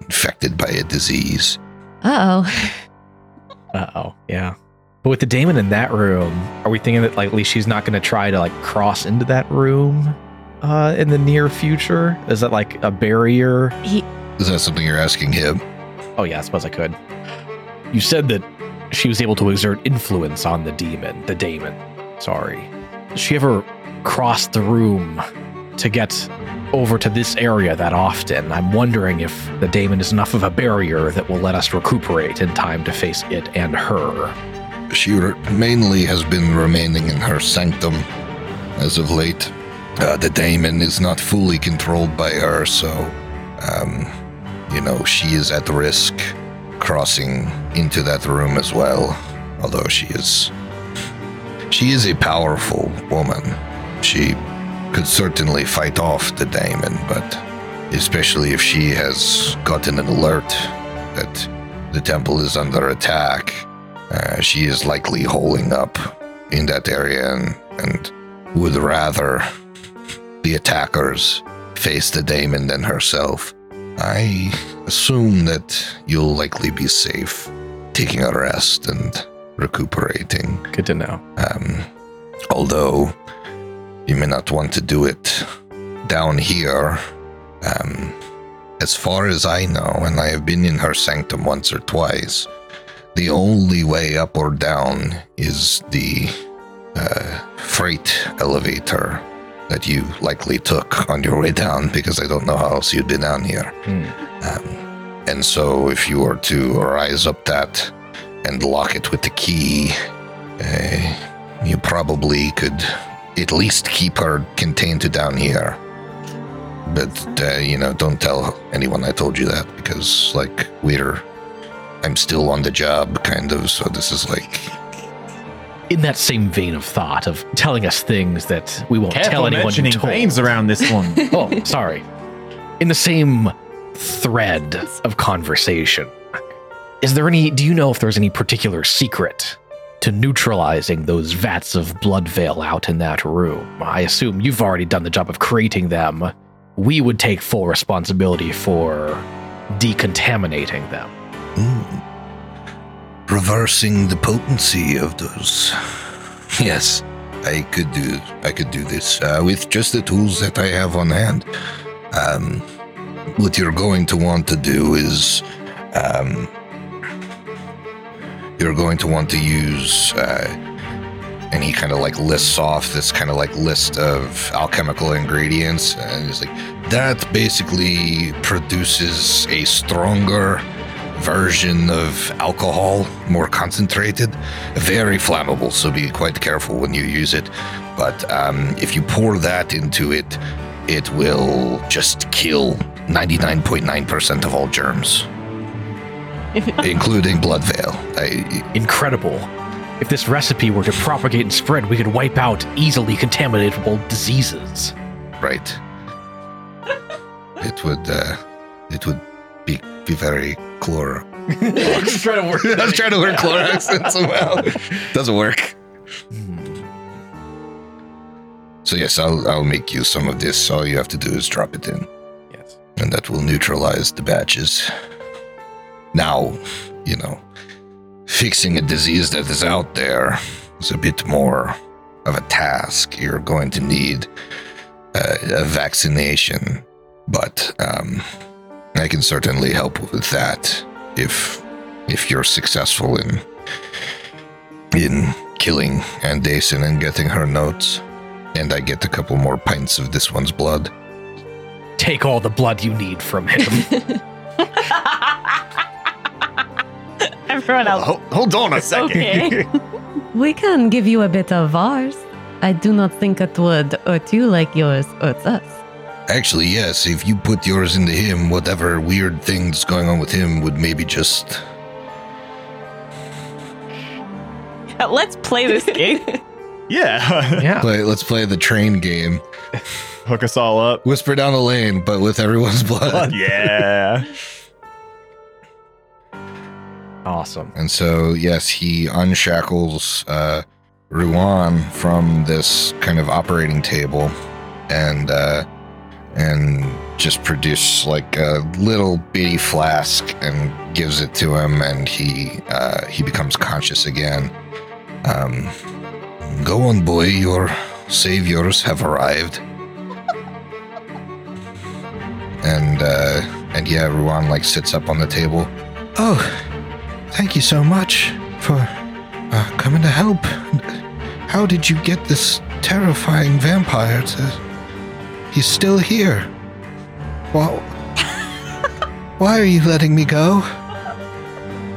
infected by a disease. Uh-oh. Uh-oh, yeah. But with the daemon in that room, are we thinking that likely she's not going to try to, like, cross into that room uh, in the near future? Is that, like, a barrier? He... Is that something you're asking him? Oh, yeah, I suppose I could. You said that she was able to exert influence on the demon, the daemon. Sorry. Does she ever cross the room to get over to this area that often? I'm wondering if the daemon is enough of a barrier that will let us recuperate in time to face it and her. She re- mainly has been remaining in her sanctum as of late. Uh, the daemon is not fully controlled by her, so... Um... You know, she is at risk crossing into that room as well, although she is she is a powerful woman. She could certainly fight off the daemon, but especially if she has gotten an alert that the temple is under attack, uh, she is likely holding up in that area and, and would rather the attackers face the daemon than herself. I assume that you'll likely be safe, taking a rest and recuperating. Good to know. Um, although you may not want to do it down here. Um, as far as I know, and I have been in her sanctum once or twice, the only way up or down is the uh, freight elevator that you likely took on your way down, because I don't know how else you'd be down here. Mm. Um, and so if you were to rise up that and lock it with the key, uh, you probably could at least keep her contained to down here. But, uh, you know, don't tell anyone I told you that, because, like, we're... I'm still on the job, kind of, so this is like... In that same vein of thought of telling us things that we won't Careful tell anyone mentioning you told. Names around this one. Oh, sorry. In the same thread of conversation, is there any... Do you know if there's any particular secret to neutralizing those vats of blood veil out in that room? I assume you've already done the job of creating them. We would take full responsibility for decontaminating them. Mm. Reversing the potency of those. Yes, I could do. I could do this uh, with just the tools that I have on hand. Um, what you're going to want to do is, um, you're going to want to use. Uh, And he kind of like lists off this kind of like list of alchemical ingredients. And he's like, that basically produces a stronger version of alcohol, more concentrated, very flammable. So be quite careful when you use it. But um, if you pour that into it, it will just kill ninety-nine point nine percent of all germs, including blood veil. I, Incredible. If this recipe were to propagate and spread, we could wipe out easily contaminatable diseases. Right. It would, uh, it would be, be very chlor. I was trying to work. I was trying to work Clorox somehow. Doesn't work. So yes, I'll I'll make you some of this. All you have to do is drop it in. Yes. And that will neutralize the batches. Now, you know. Fixing a disease that is out there is a bit more of a task. You're going to need uh, a vaccination, but um, I can certainly help with that if if you're successful in in killing Andaisin and getting her notes, and I get a couple more pints of this one's blood. Take all the blood you need from him. Everyone else. Hold, hold on a second. Okay. We can give you a bit of ours. I do not think it would hurt you like yours hurts us. Actually, yes. If you put yours into him, whatever weird thing's going on with him would maybe just... Let's play this game. Yeah. yeah. Play, let's play the train game. Hook us all up. Whisper down the lane, but with everyone's blood. Yeah. Awesome. And so, yes, he unshackles uh, Ruan from this kind of operating table, and uh, and just produces like a little bitty flask and gives it to him, and he uh, he becomes conscious again. Um, Go on, boy. Your saviors have arrived. And uh, and yeah, Ruan like sits up on the table. Oh. Thank you so much for uh, coming to help. How did you get this terrifying vampire to... He's still here. Well, why are you letting me go?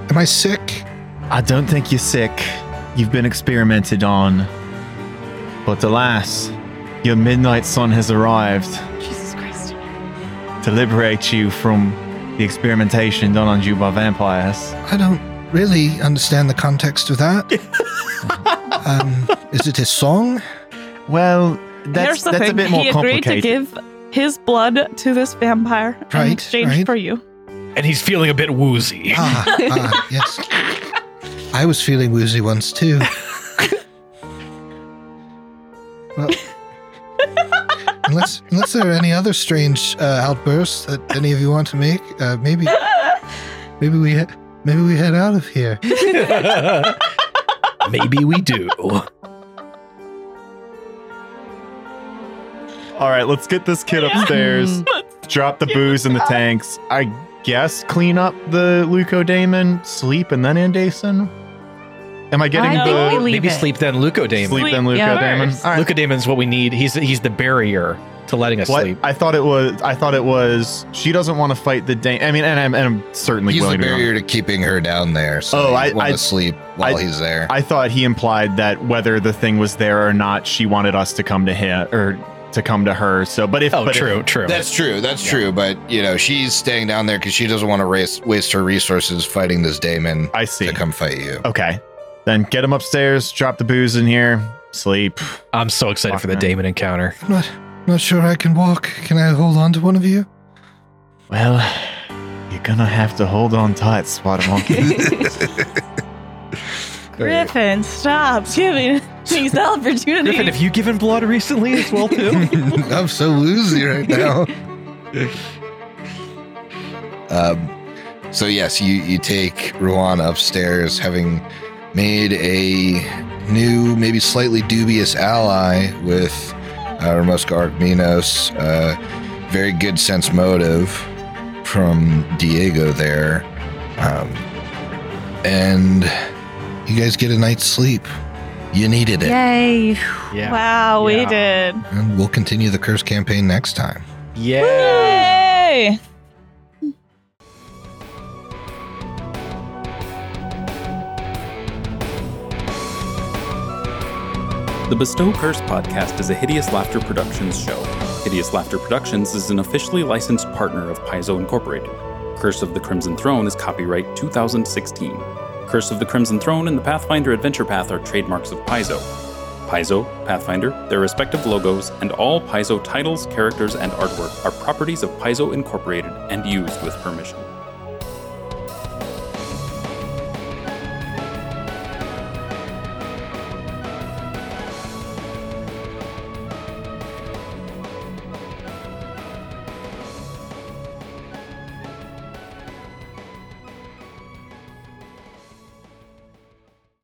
Am I sick? I don't think you're sick. You've been experimented on. But alas, your midnight sun has arrived. Jesus Christ. To liberate you from... the experimentation done on you by vampires. I don't really understand the context of that. um, is it his song? Well, that's that's thing. a bit more he complicated. He agreed to give his blood to this vampire right, in exchange right. for you. And he's feeling a bit woozy. Ah, ah yes. I was feeling woozy once too. Well... Unless, unless there are any other strange uh, outbursts that any of you want to make, uh, maybe, maybe we, ha- maybe we head out of here. Maybe we do. All right, let's get this kid upstairs. Drop the booze in the tanks. I guess clean up the leukodaemon, sleep, and then Andaisin. Am I getting I the... Maybe it. sleep then leukodaemon. Sleep then leukodaemon. Yeah, right. Leukodaemon's what we need. He's he's the barrier to letting us what? sleep. I thought it was... I thought it was... She doesn't want to fight the... Da- I mean, and I'm, and I'm certainly he's willing to... He's the barrier to, to keeping her down there, so oh, I want to sleep while I, he's there. I thought he implied that whether the thing was there or not, she wanted us to come to him, or to come to her. So, but if oh, but true, if, true, that's true, that's yeah. true. But you know, she's staying down there because she doesn't want to waste waste her resources fighting this daemon. I see. To come fight you. Okay, then get him upstairs. Drop the booze in here. Sleep. I'm so excited walk for the now. daemon encounter. I'm not not sure I can walk. Can I hold on to one of you? Well, you're gonna have to hold on tight, Spider Monkey. Griffin, stop giving these opportunities. Griffin, have you given blood recently as well, too? I'm so woozy right now. um, so, yes, you, you take Ruan upstairs, having made a new, maybe slightly dubious ally with uh, Ramoska Arkminos. Uh, very good sense motive from Diego there. Um, and... You guys get a night's sleep. You needed it. Yay. Yeah. Wow, we yeah. did. And we'll continue the curse campaign next time. Yay. Yay. The Bestow Curse podcast is a Hideous Laughter Productions show. Hideous Laughter Productions is an officially licensed partner of Paizo Incorporated. Curse of the Crimson Throne is copyright two thousand sixteen. Curse of the Crimson Throne and the Pathfinder Adventure Path are trademarks of Paizo. Paizo, Pathfinder, their respective logos, and all Paizo titles, characters, and artwork are properties of Paizo Incorporated and used with permission.